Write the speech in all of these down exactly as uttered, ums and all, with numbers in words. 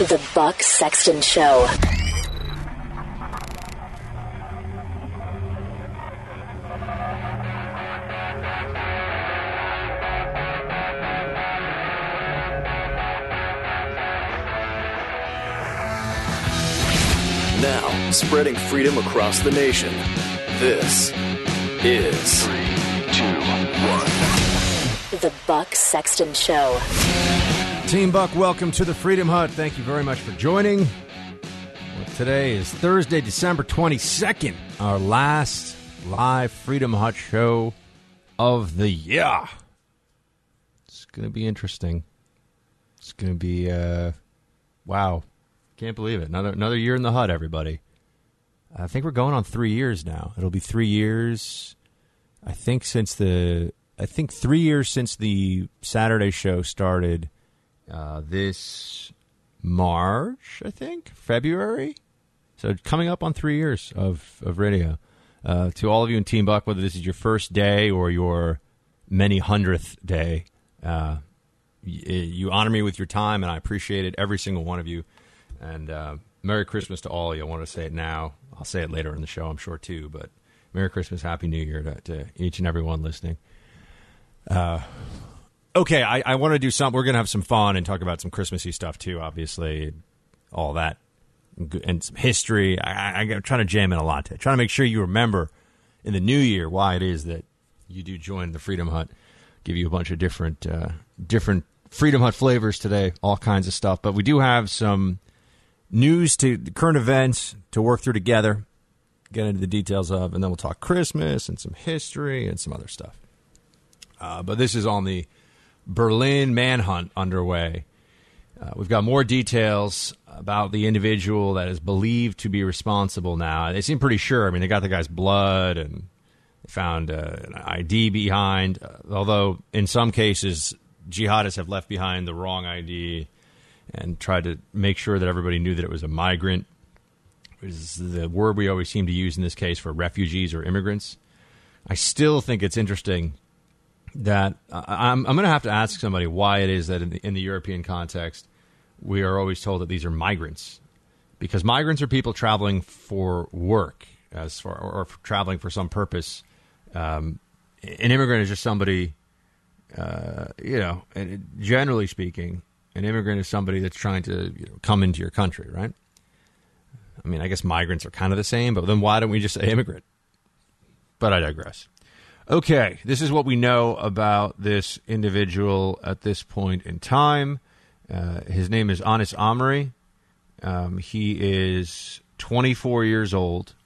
The Buck Sexton Show. Now, spreading freedom across the nation, this is three, two, one. The Buck Sexton Show. Team Buck, welcome to the Freedom Hut. Thank you very much for joining. Well, today is Thursday, December twenty-second, our last live Freedom Hut show of the year. It's going to be interesting. It's going to be, uh, wow. Can't believe it. Another, another year in the hut, everybody. I think we're going on three years now. It'll be three years, I think, since the, I think three years since the Saturday show started. Uh, this March, I think, February. So coming up on three years of, of radio. Uh, to all of you in Team Buck, whether this is your first day or your many hundredth day, uh, y- you honor me with your time, and I appreciate it, every single one of you. And uh, Merry Christmas to all of you. I want to say it now. I'll say it later in the show, I'm sure, too. But Merry Christmas, Happy New Year to, to each and every one listening. Uh Okay, I, I want to do something. We're going to have some fun and talk about some Christmassy stuff, too, obviously, all that, and some history. I, I, I'm trying to jam in a lot, trying to make sure you remember in the new year why it is that you do join the Freedom Hut. Give you a bunch of different, uh, different Freedom Hut flavors today, all kinds of stuff. But we do have some news to current events to work through together, get into the details of, and then we'll talk Christmas and some history and some other stuff. Uh, but this is on the Berlin manhunt underway. Uh, we've got more details about the individual that is believed to be responsible now. They seem pretty sure. I mean, they got the guy's blood and found uh, an I D behind, uh, although in some cases, jihadists have left behind the wrong I D and tried to make sure that everybody knew that it was a migrant, which is the word we always seem to use in this case for refugees or immigrants. I still think it's interesting that uh, I'm, I'm going to have to ask somebody why it is that in the, in the European context, we are always told that these are migrants, because migrants are people traveling for work as far, or, or traveling for some purpose. Um, an immigrant is just somebody, uh, you know, and generally speaking, an immigrant is somebody that's trying to you know, come into your country, right? I mean, I guess migrants are kind of the same, but then why don't we just say immigrant? But I digress. Okay, this is what we know about this individual at this point in time. Uh, his name is Anis Amri. Um, he is twenty-four years old.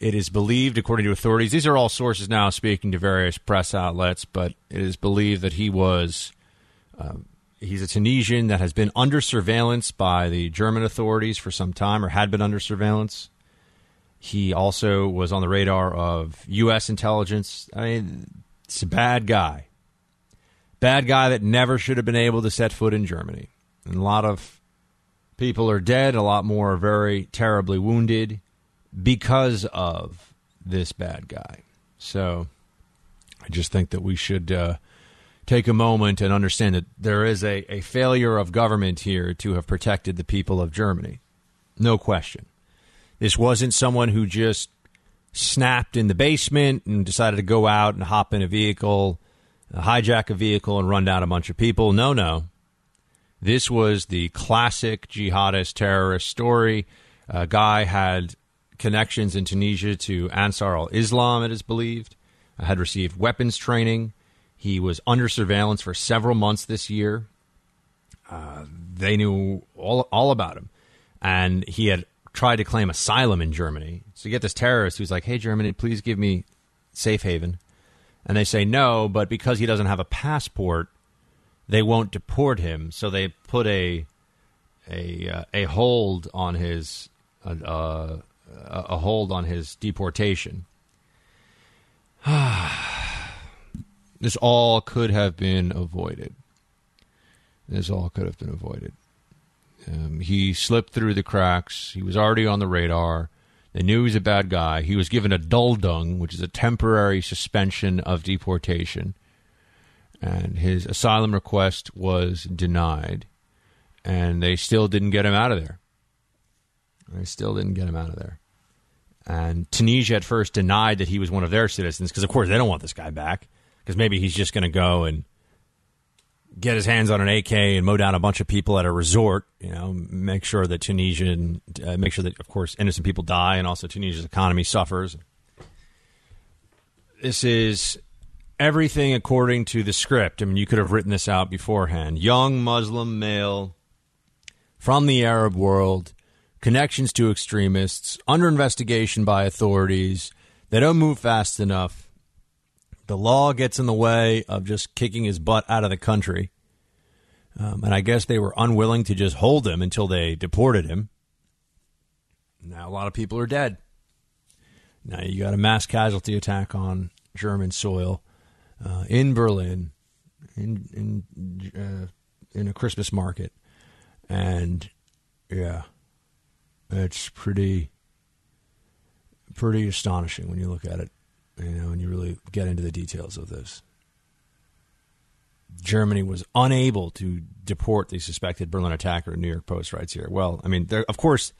It is believed, according to authorities, these are all sources now speaking to various press outlets, but it is believed that he was, um, he's a Tunisian that has been under surveillance by the German authorities for some time, or had been under surveillance. He also was on the radar of U S intelligence. I mean, it's a bad guy. Bad guy that never should have been able to set foot in Germany. And a lot of people are dead. A lot more are very terribly wounded because of this bad guy. So I just think that we should uh, take a moment and understand that there is a, a failure of government here to have protected the people of Germany. No question. This wasn't someone who just snapped in the basement and decided to go out and hop in a vehicle, hijack a vehicle, and run down a bunch of people. No, no. This was the classic jihadist terrorist story. A guy had connections in Tunisia to Ansar al-Islam, it is believed, had received weapons training. He was under surveillance for several months this year. Uh, they knew all, all about him. And he had tried to claim asylum in Germany. So you get this terrorist who's like, hey, Germany, please give me safe haven. And they say no, but because he doesn't have a passport, they won't deport him. So they put a a uh, a hold on his uh, uh, a hold on his deportation. This all could have been avoided. This all could have been avoided. Um, he slipped through the cracks. He was already on the radar. They knew he was a bad guy. He was given a duldung, which is a temporary suspension of deportation. And his asylum request was denied. And they still didn't get him out of there. They still didn't get him out of there. And Tunisia at first denied that he was one of their citizens because, of course, they don't want this guy back because maybe he's just going to go and get his hands on an A K and mow down a bunch of people at a resort, you know, make sure that Tunisian, uh, make sure that, of course, innocent people die and also Tunisia's economy suffers. This is everything according to the script. I mean, you could have written this out beforehand. Young Muslim male from the Arab world, connections to extremists, under investigation by authorities. They don't move fast enough. The law gets in the way of just kicking his butt out of the country. Um, and I guess they were unwilling to just hold him until they deported him. Now a lot of people are dead. Now you got a mass casualty attack on German soil uh, in Berlin, in in, uh, in a Christmas market. And, yeah, it's pretty, pretty astonishing when you look at it. You know, and you really get into the details of this. Germany was unable to deport the suspected Berlin attacker. New York Post writes here. Well, I mean, of course,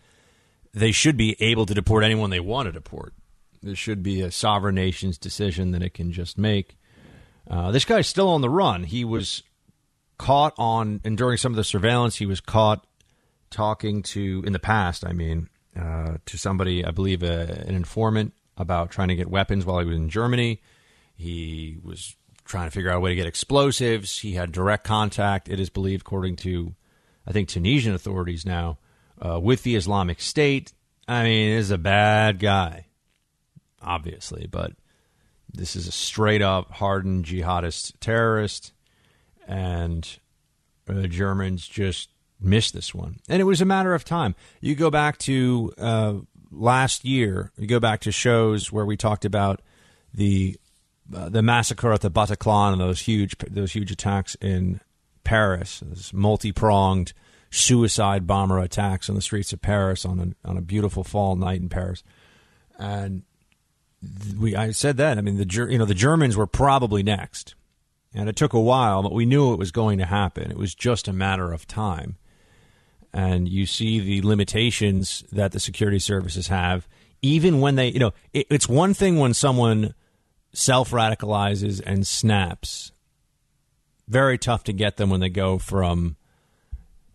they should be able to deport anyone they want to deport. This should be a sovereign nation's decision that it can just make. Uh, this guy's still on the run. He was caught on, and during some of the surveillance, he was caught talking to, in the past, I mean, uh, to somebody, I believe, uh, an informant, about trying to get weapons while he was in Germany. He was trying to figure out a way to get explosives. He had direct contact, it is believed, according to, I think, Tunisian authorities now, uh, with the Islamic State. I mean, this is a bad guy, obviously, but this is a straight-up hardened jihadist terrorist, and the Germans just missed this one. And it was a matter of time. You go back to... Uh, Last year, we go back to shows where we talked about the uh, the massacre at the Bataclan and those huge those huge attacks in Paris, those multi-pronged suicide bomber attacks on the streets of Paris on a, on a beautiful fall night in Paris. And we, I said that I mean the you know the Germans were probably next, and it took a while, but we knew it was going to happen. It was just a matter of time. And you see the limitations that the security services have, even when they, you know, it, it's one thing when someone self-radicalizes and snaps. Very tough to get them when they go from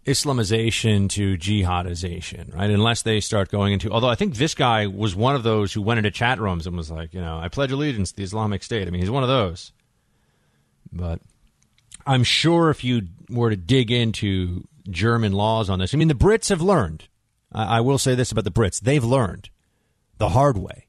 Islamization to jihadization, right? Unless they start going into, although I think this guy was one of those who went into chat rooms and was like, you know, I pledge allegiance to the Islamic State. I mean, he's one of those. But I'm sure if you were to dig into German laws on this. I mean, the Brits have learned. I, I will say this about the Brits. They've learned the hard way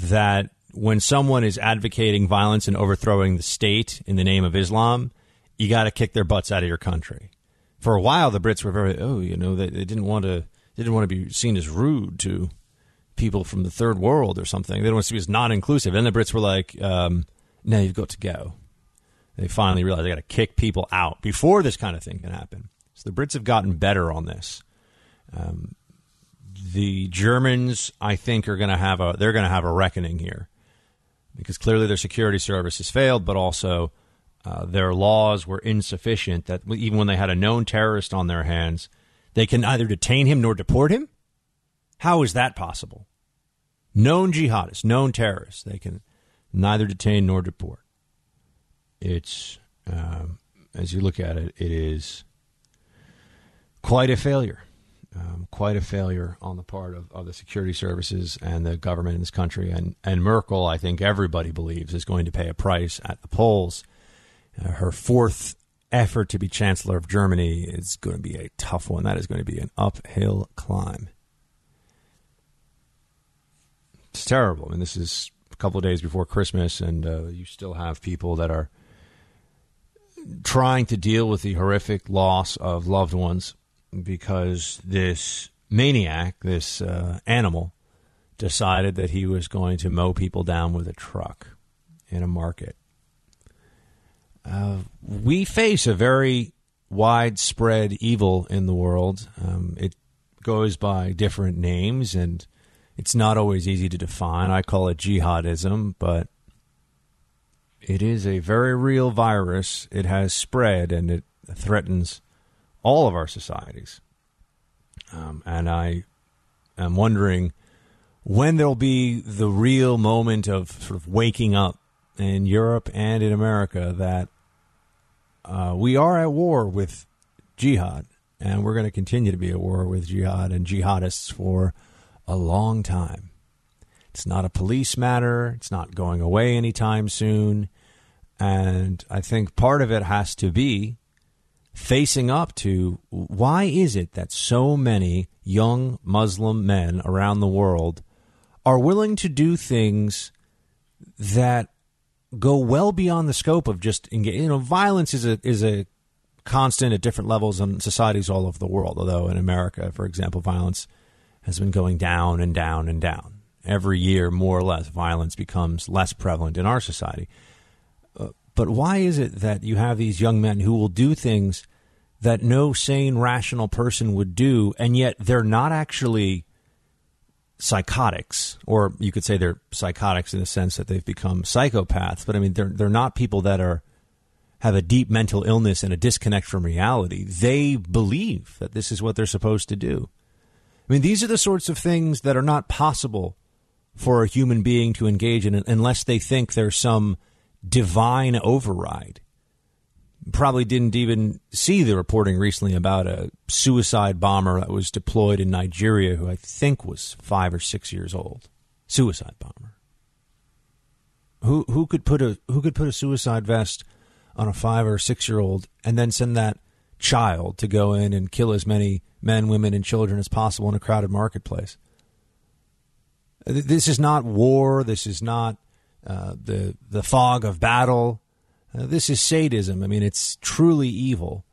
that when someone is advocating violence and overthrowing the state in the name of Islam, you got to kick their butts out of your country. For a while, the Brits were very, oh, you know, they, they didn't want to they didn't want to be seen as rude to people from the third world or something. They didn't want to be as non-inclusive. And the Brits were like, um, no, you've got to go. They finally realized they got to kick people out before this kind of thing can happen. So the Brits have gotten better on this. Um, the Germans, I think, are going to have a they're going to have a reckoning here, because clearly their security services failed, but also uh, their laws were insufficient. That even when they had a known terrorist on their hands, they can neither detain him nor deport him. How is that possible? Known jihadists, known terrorists, they can neither detain nor deport. It's um, as you look at it, it is. Quite a failure, um, quite a failure on the part of, of the security services and the government in this country. And, and Merkel, I think everybody believes, is going to pay a price at the polls. Uh, her fourth effort to be Chancellor of Germany is going to be a tough one. That is going to be an uphill climb. It's terrible. I mean, this is couple of days before Christmas, and uh, you still have people that are trying to deal with the horrific loss of loved ones because this maniac, this uh, animal, decided that he was going to mow people down with a truck in a market. Uh, we face a very widespread evil in the world. Um, it goes by different names, and it's not always easy to define. I call it jihadism, but it is a very real virus. It has spread, and it threatens all of our societies. Um, and I am wondering when there'll be the real moment of sort of waking up in Europe and in America that uh, we are at war with jihad, and we're going to continue to be at war with jihad and jihadists for a long time. It's not a police matter. It's not going away anytime soon. And I think part of it has to be facing up to why is it that so many young Muslim men around the world are willing to do things that go well beyond the scope of just engage. You know, violence is a is a constant at different levels in societies all over the world. Although in America, for example, violence has been going down and down and down. Every year, more or less, violence becomes less prevalent in our society. Uh, but why is it that you have these young men who will do things that no sane, rational person would do, and yet they're not actually psychotics, or you could say they're psychotics in the sense that they've become psychopaths, but I mean, they're they're not people that are have a deep mental illness and a disconnect from reality. They believe that this is what they're supposed to do. I mean, these are the sorts of things that are not possible for a human being to engage in unless they think there's some divine override. Probably didn't even see the reporting recently about a suicide bomber that was deployed in Nigeria who I think was five or six years old. Suicide bomber. Who who could put a who could put a suicide vest on a five or six year old and then send that child to go in and kill as many men, women, and children as possible in a crowded marketplace? This is not war. This is not uh, the the fog of battle. Uh, this is sadism. I mean, it's truly evil.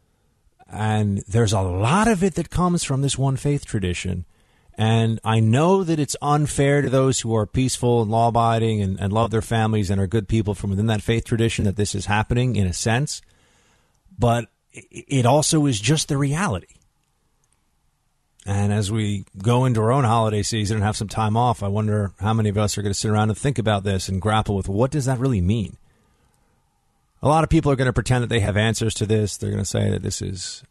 And there's a lot of it that comes from this one faith tradition. And I know that it's unfair to those who are peaceful and law-abiding and, and love their families and are good people from within that faith tradition that this is happening in a sense. But it also is just the reality. And as we go into our own holiday season and have some time off, I wonder how many of us are going to sit around and think about this and grapple with what does that really mean? A lot of people are going to pretend that they have answers to this. They're going to say that this is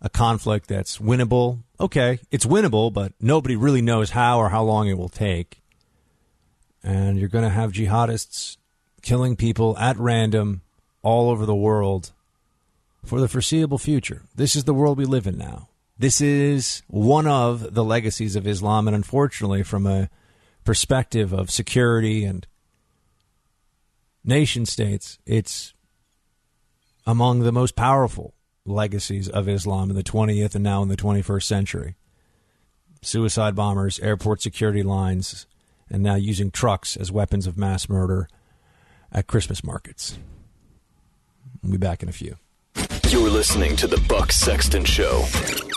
a conflict that's winnable. Okay, it's winnable, but nobody really knows how or how long it will take. And you're going to have jihadists killing people at random all over the world for the foreseeable future. This is the world we live in now. This is one of the legacies of Islam, and unfortunately, from a perspective of security and nation states, it's among the most powerful legacies of Islam in the twentieth and now in the twenty-first century. Suicide bombers, airport security lines, and now using trucks as weapons of mass murder at Christmas markets. We'll be back in a few. You're listening to The Buck Sexton Show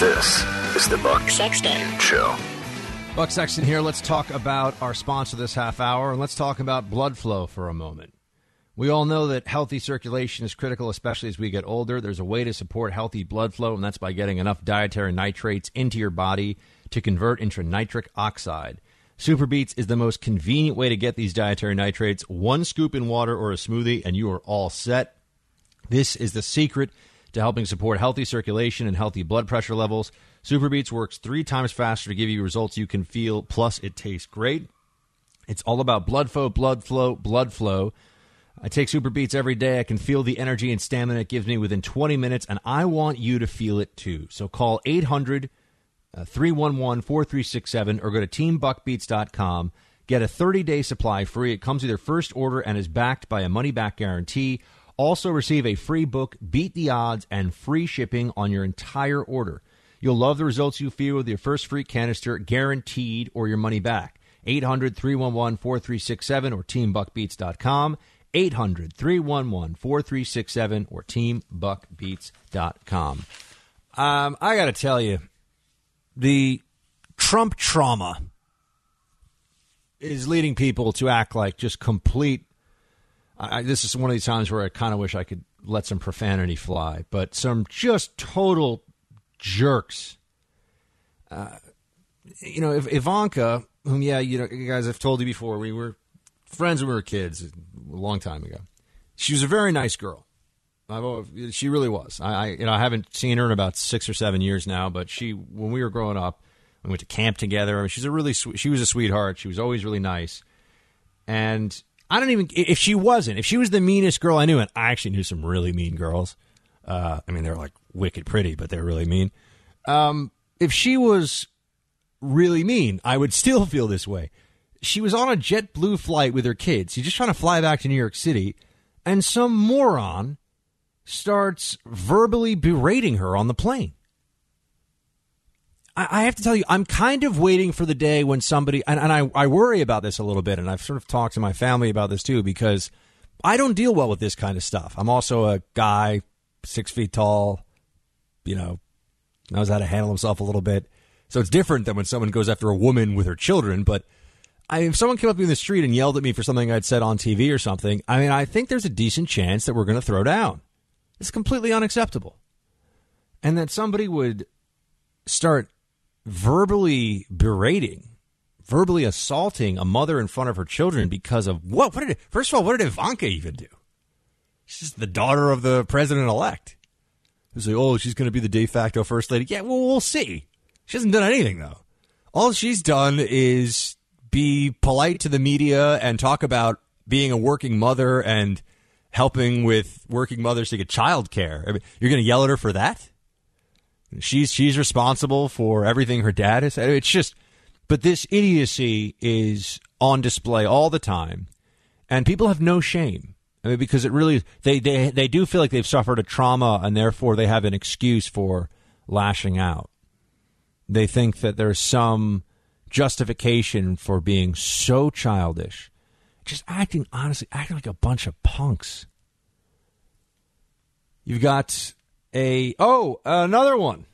This is the Buck Sexton Show. Buck Sexton here. Let's talk about our sponsor this half hour, and let's talk about blood flow for a moment. We all know that healthy circulation is critical, especially as we get older. There's a way to support healthy blood flow, and that's by getting enough dietary nitrates into your body to convert into nitric oxide. Superbeets is the most convenient way to get these dietary nitrates. One scoop in water or a smoothie, and you are all set. This is the secret to helping support healthy circulation and healthy blood pressure levels. Superbeets works three times faster to give you results you can feel, plus it tastes great. It's all about blood flow, blood flow, blood flow. I take Superbeets every day. I can feel the energy and stamina it gives me within twenty minutes, and I want you to feel it too. So call eight hundred, three one one, four three six seven or go to team buck beats dot com. Get a thirty-day supply free. It comes with your first order and is backed by a money-back guarantee. Also receive a free book, Beat the Odds, and free shipping on your entire order. You'll love the results you feel with your first free canister, guaranteed, or your money back. eight hundred, three one one, four three six seven or team buck beats dot com. eight hundred, three one one, four three six seven or team buck beats dot com. Um, I got to tell you, the Trump trauma is leading people to act like just complete. I, this is one of these times where I kind of wish I could let some profanity fly, but some just total jerks. Uh, you know, if, Ivanka, whom, yeah, you know, you guys, I've told you before, we were friends when we were kids a long time ago. She was a very nice girl. I've, she really was. I, I, you know, I haven't seen her in about six or seven years now, but she, when we were growing up, we went to camp together. I mean, she's a really, sw- she was a sweetheart. She was always really nice. And I don't even, if she wasn't, if she was the meanest girl I knew, and I actually knew some really mean girls. Uh, I mean, they were like wicked pretty, but they were really mean. Um, if she was really mean, I would still feel this way. She was on a JetBlue flight with her kids. She's just trying to fly back to New York City, and some moron starts verbally berating her on the plane. I, I have to tell you, I'm kind of waiting for the day when somebody, and, and I, I worry about this a little bit, and I've sort of talked to my family about this too, because I don't deal well with this kind of stuff. I'm also a guy, six feet tall, you know, knows how to handle himself a little bit. So it's different than when someone goes after a woman with her children, but I, if someone came up to me in the street and yelled at me for something I'd said on T V or something, I mean, I think there's a decent chance that we're going to throw down. It's completely unacceptable. And that somebody would start verbally berating, verbally assaulting a mother in front of her children because of what? What did, first of all, what did Ivanka even do? She's the daughter of the president-elect. It's like, oh, she's going to be the de facto first lady. Yeah, well, we'll see. She hasn't done anything, though. All she's done is be polite to the media and talk about being a working mother and helping with working mothers to get child care. I mean, you're going to yell at her for that? She's she's responsible for everything her dad has said. It's just, but this idiocy is on display all the time, and people have no shame. I mean, because it really, they they they do feel like they've suffered a trauma, and therefore they have an excuse for lashing out. They think that there's some justification for being so childish, just acting, honestly, acting like a bunch of punks. You've got a, oh, another one.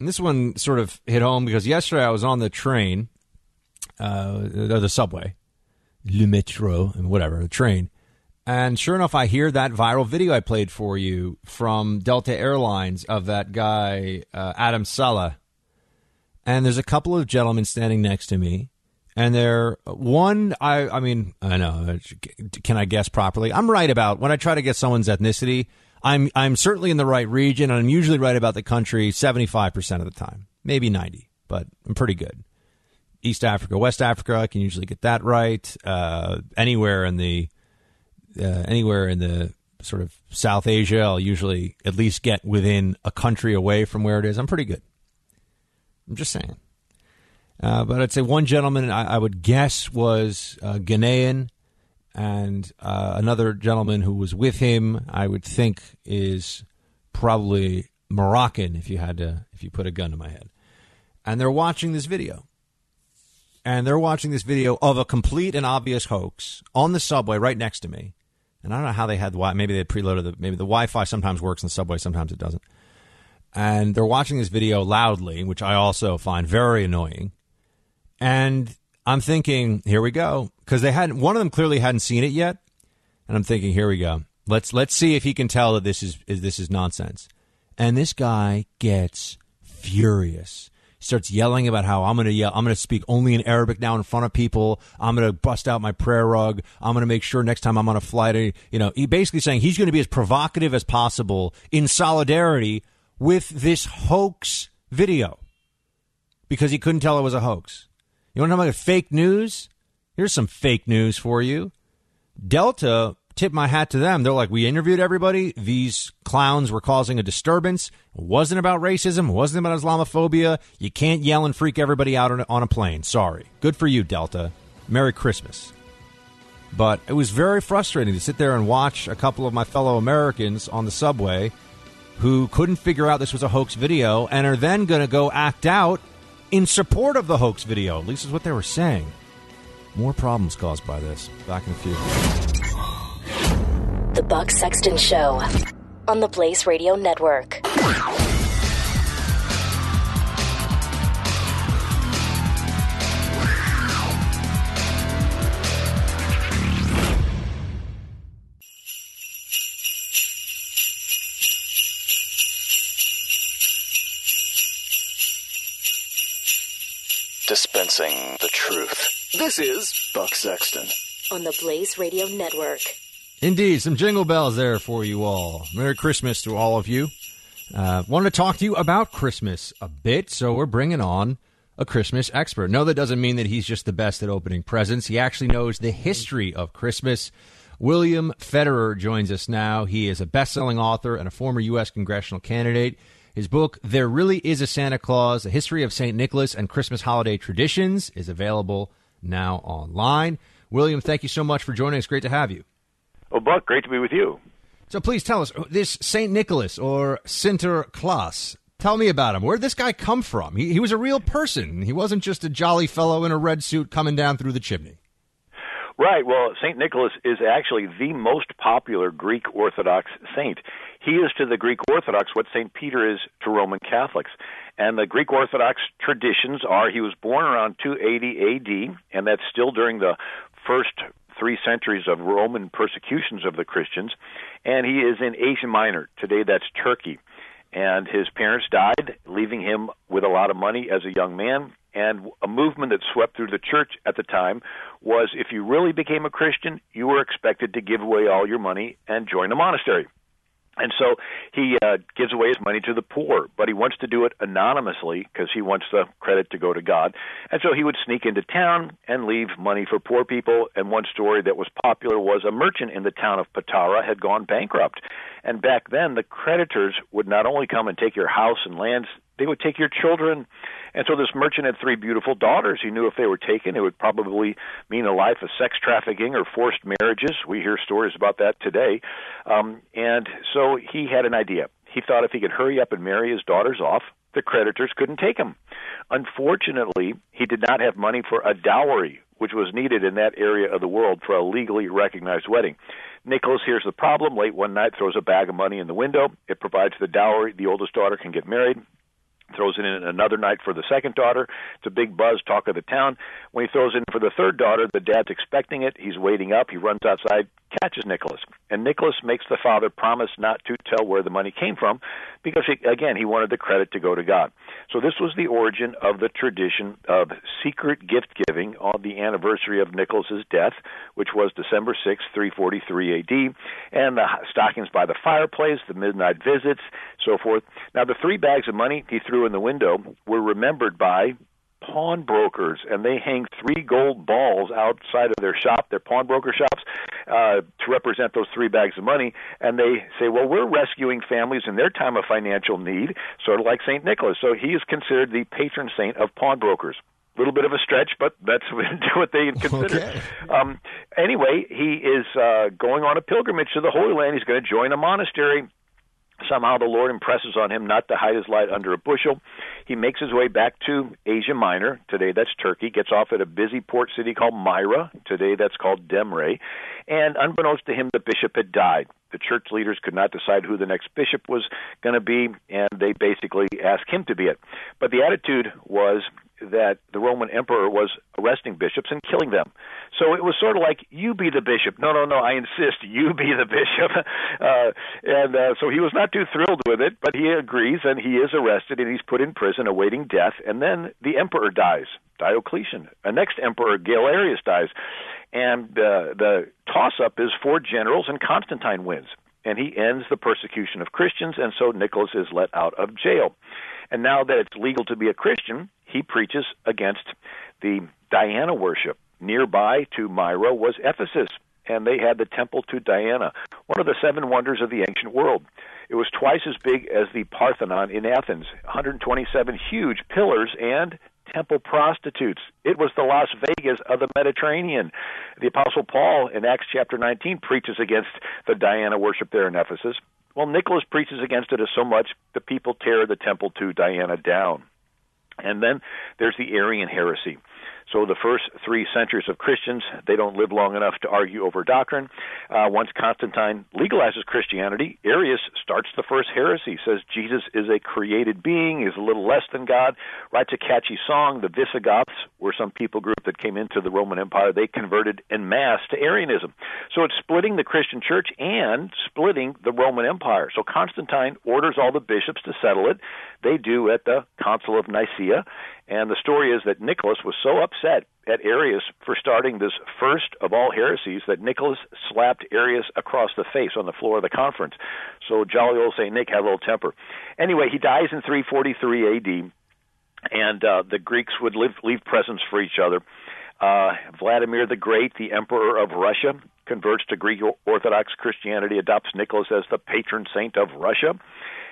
And this one sort of hit home because yesterday I was on the train, uh, or the subway, le metro, and whatever, the train. And sure enough, I hear that viral video I played for you from Delta Airlines of that guy, uh, Adam Sala. And there's a couple of gentlemen standing next to me, and they're one. I, I mean, I know. Can I guess properly? I'm right about when I try to guess someone's ethnicity. I'm, I'm certainly in the right region, and I'm usually right about the country seventy-five percent of the time, maybe ninety, but I'm pretty good. East Africa, West Africa, I can usually get that right. Uh, anywhere in the, uh, anywhere in the sort of South Asia, I'll usually at least get within a country away from where it is. I'm pretty good. I'm just saying. Uh, but I'd say one gentleman I, I would guess was uh, Ghanaian, and uh, another gentleman who was with him I would think is probably Moroccan if you had to, if you put a gun to my head. And they're watching this video. And they're watching this video of a complete and obvious hoax on the subway right next to me. And I don't know how they had the Wi-Fi. Maybe they had preloaded the, maybe the Wi-Fi sometimes works in the subway, sometimes it doesn't. And they're watching this video loudly, which I also find very annoying. And I'm thinking, here we go. Because they hadn't, one of them clearly hadn't seen it yet. And I'm thinking, here we go. Let's let's see if he can tell that this is, is this is nonsense. And this guy gets furious. He starts yelling about how I'm going to yell. I'm going to speak only in Arabic now in front of people. I'm going to bust out my prayer rug. I'm going to make sure next time I'm on a flight, to, you know, he basically saying he's going to be as provocative as possible in solidarity with this hoax video because he couldn't tell it was a hoax. You want to know about fake news? Here's some fake news for you. Delta, tip my hat to them. They're like, we interviewed everybody. These clowns were causing a disturbance. It wasn't about racism. It wasn't about Islamophobia. You can't yell and freak everybody out on a plane. Sorry. Good for you, Delta. Merry Christmas. But it was very frustrating to sit there and watch a couple of my fellow Americans on the subway who couldn't figure out this was a hoax video and are then going to go act out in support of the hoax video. At least is what they were saying. More problems caused by this. Back in a few. The Buck Sexton Show on the Blaze Radio Network. Dispensing the truth. This is Buck Sexton on the Blaze Radio Network. Indeed, some jingle bells there for you all. Merry Christmas to all of you. Uh, wanted to talk to you about Christmas a bit, so we're bringing on a Christmas expert. No, that doesn't mean that he's just the best at opening presents. He actually knows the history of Christmas. William Federer joins us now. He is a best-selling author and a former U S congressional candidate. His book, There Really Is a Santa Claus, A History of Saint Nicholas and Christmas Holiday Traditions, is available now online. William, thank you so much for joining us. Great to have you. Well, Buck, great to be with you. So please tell us, this Saint Nicholas or Sinterklaas, tell me about him. Where did this guy come from? He, he was a real person. He wasn't just a jolly fellow in a red suit coming down through the chimney. Right. Well, Saint Nicholas is actually the most popular Greek Orthodox saint. He is to the Greek Orthodox what Saint Peter is to Roman Catholics. And the Greek Orthodox traditions are he was born around two eighty A D, and that's still during the first three centuries of Roman persecutions of the Christians, and he is in Asia Minor. Today, that's Turkey. And his parents died, leaving him with a lot of money as a young man. And a movement that swept through the church at the time was if you really became a Christian, you were expected to give away all your money and join a monastery. And so he uh, gives away his money to the poor, but he wants to do it anonymously because he wants the credit to go to God. And so he would sneak into town and leave money for poor people. And one story that was popular was a merchant in the town of Patara had gone bankrupt. And back then, the creditors would not only come and take your house and lands, they would take your children. And so this merchant had three beautiful daughters. He knew if they were taken, it would probably mean a life of sex trafficking or forced marriages. We hear stories about that today. Um, and so he had an idea. He thought if he could hurry up and marry his daughters off, the creditors couldn't take him. Unfortunately, he did not have money for a dowry, which was needed in that area of the world for a legally recognized wedding. Nicholas hears the problem. Late one night, throws a bag of money in the window. It provides the dowry. The oldest daughter can get married. Throws it in another night for the second daughter. It's a big buzz, talk of the town. When he throws in for the third daughter, the dad's expecting it. He's waiting up. He runs outside, catches Nicholas. And Nicholas makes the father promise not to tell where the money came from because, he, again, he wanted the credit to go to God. So this was the origin of the tradition of secret gift-giving on the anniversary of Nicholas's death, which was December sixth, three forty-three A D, and the stockings by the fireplace, the midnight visits, so forth. Now, the three bags of money he threw in the window were remembered by pawnbrokers, and they hang three gold balls outside of their shop, their pawnbroker shops, uh, to represent those three bags of money. And they say, well, we're rescuing families in their time of financial need, sort of like Saint Nicholas. So he is considered the patron saint of pawnbrokers. A little bit of a stretch, but that's what they consider. Okay. Um, anyway, he is uh, going on a pilgrimage to the Holy Land. He's going to join a monastery. Somehow the Lord impresses on him not to hide his light under a bushel. He makes his way back to Asia Minor. Today that's Turkey. Gets off at a busy port city called Myra. Today that's called Demre. And unbeknownst to him, the bishop had died. The church leaders could not decide who the next bishop was going to be, and they basically asked him to be it. But the attitude was, that the Roman emperor was arresting bishops and killing them. So it was sort of like, you be the bishop. No, no, no, I insist, you be the bishop. Uh, and uh, so he was not too thrilled with it, but he agrees, and he is arrested, and he's put in prison awaiting death. And then the emperor dies, Diocletian. The next emperor, Galerius, dies. And uh, the toss-up is four generals, and Constantine wins. And he ends the persecution of Christians, and so Nicholas is let out of jail. And now that it's legal to be a Christian, he preaches against the Diana worship. Nearby to Myra was Ephesus, and they had the temple to Diana, one of the seven wonders of the ancient world. It was twice as big as the Parthenon in Athens, one hundred twenty-seven huge pillars and temple prostitutes. It was the Las Vegas of the Mediterranean. The Apostle Paul in Acts chapter nineteen preaches against the Diana worship there in Ephesus. Well, Nicholas preaches against it as so much the people tear the temple to Diana down. And then there's the Arian heresy. So the first three centuries of Christians, they don't live long enough to argue over doctrine. Uh, once Constantine legalizes Christianity, Arius starts the first heresy, says Jesus is a created being, is a little less than God, writes a catchy song. The Visigoths were some people group that came into the Roman Empire. They converted en masse to Arianism. So it's splitting the Christian church and splitting the Roman Empire. So Constantine orders all the bishops to settle it. They do at the Council of Nicaea. And the story is that Nicholas was so upset at Arius for starting this first of all heresies that Nicholas slapped Arius across the face on the floor of the conference. So jolly old Saint Nick had a little temper. Anyway, he dies in three forty-three A D, and uh, the Greeks would live, leave presents for each other. Uh, Vladimir the Great, the emperor of Russia, converts to Greek Orthodox Christianity, adopts Nicholas as the patron saint of Russia,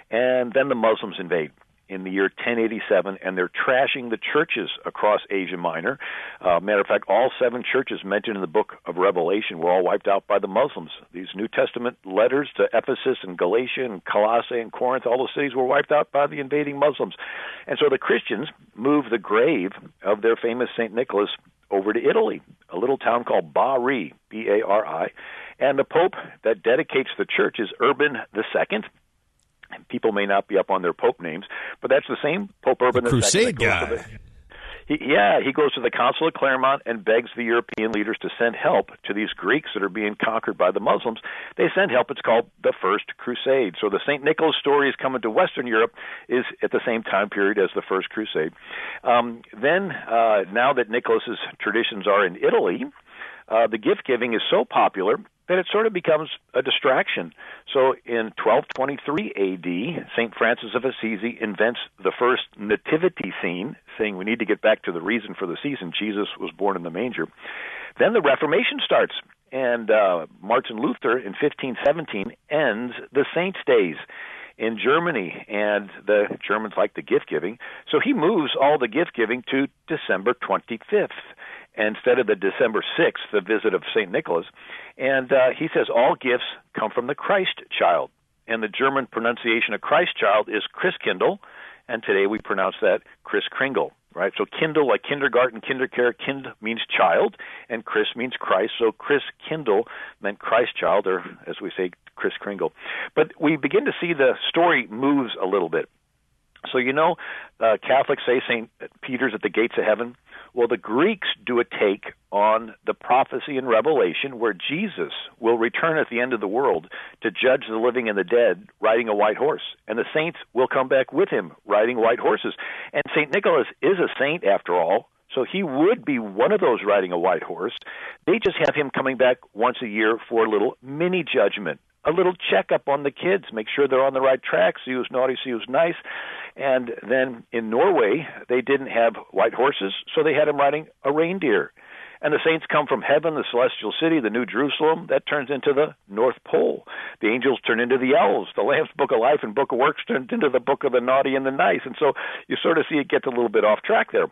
and then the Muslims invade in the year ten eighty-seven, and they're trashing the churches across Asia Minor. Uh, matter of fact, all seven churches mentioned in the book of Revelation were all wiped out by the Muslims. These New Testament letters to Ephesus and Galatia and Colossae and Corinth, all those cities were wiped out by the invading Muslims. And so the Christians moved the grave of their famous Saint Nicholas over to Italy, a little town called Bari, B A R I, and the Pope that dedicates the church is Urban the Second. People may not be up on their pope names, but that's the same Pope Urban the Crusade guy. The, he, yeah, he goes to the Council of Clermont and begs the European leaders to send help to these Greeks that are being conquered by the Muslims. They send help. It's called the First Crusade. So the Saint Nicholas story is coming to Western Europe is at the same time period as the First Crusade. Um, then, uh, now that Nicholas's traditions are in Italy, uh, the gift-giving is so popular that it sort of becomes a distraction. So in twelve twenty-three A D, Saint Francis of Assisi invents the first nativity scene, saying we need to get back to the reason for the season. Jesus was born in the manger. Then the Reformation starts, and uh, Martin Luther in fifteen seventeen ends the Saints' Days in Germany, and the Germans like the gift-giving. So he moves all the gift-giving to December twenty-fifth. Instead of the December sixth, the visit of Saint Nicholas. And uh, he says all gifts come from the Christ child. And the German pronunciation of Christ child is Chris Kindle, and today we pronounce that Chris Kringle, right? So Kindle, like kindergarten, kindercare, kind means child, and Chris means Christ. So Chris Kindle meant Christ child, or as we say, Chris Kringle. But we begin to see the story moves a little bit. So you know, uh, Catholics say Saint Peter's at the gates of heaven. Well, the Greeks do a take on the prophecy in Revelation where Jesus will return at the end of the world to judge the living and the dead riding a white horse, and the saints will come back with him riding white horses. And Saint Nicholas is a saint, after all, so he would be one of those riding a white horse. They just have him coming back once a year for a little mini-judgment, a little checkup on the kids, make sure they're on the right track, see who's naughty, see who's nice. And then in Norway, they didn't have white horses, so they had him riding a reindeer. And the saints come from heaven, the celestial city, the New Jerusalem. That turns into the North Pole. The angels turn into the elves. The Lamb's Book of Life and Book of Works turned into the Book of the Naughty and the Nice. And so you sort of see it gets a little bit off track there.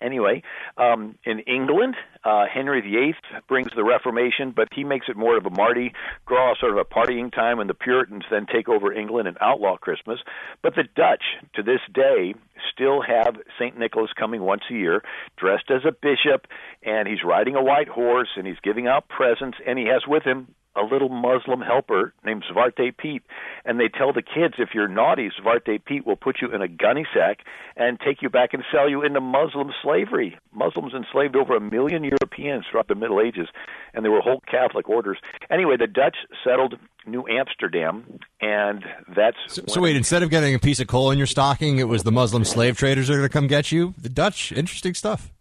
Anyway, um, in England, uh, Henry the Eighth brings the Reformation, but he makes it more of a Mardi Gras, sort of a partying time, and the Puritans then take over England and outlaw Christmas. But the Dutch, to this day, still have Saint Nicholas coming once a year, dressed as a bishop, and he's riding a white horse, and he's giving out presents, and he has with him a little Muslim helper named Zwarte Piet, and they tell the kids, if you're naughty, Zwarte Piet will put you in a gunny sack and take you back and sell you into Muslim slavery. Muslims enslaved over a million Europeans throughout the Middle Ages, and there were whole Catholic orders. Anyway, the Dutch settled New Amsterdam, and that's... So, so wait, instead of getting a piece of coal in your stocking, it was the Muslim slave traders that are going to come get you? The Dutch, interesting stuff.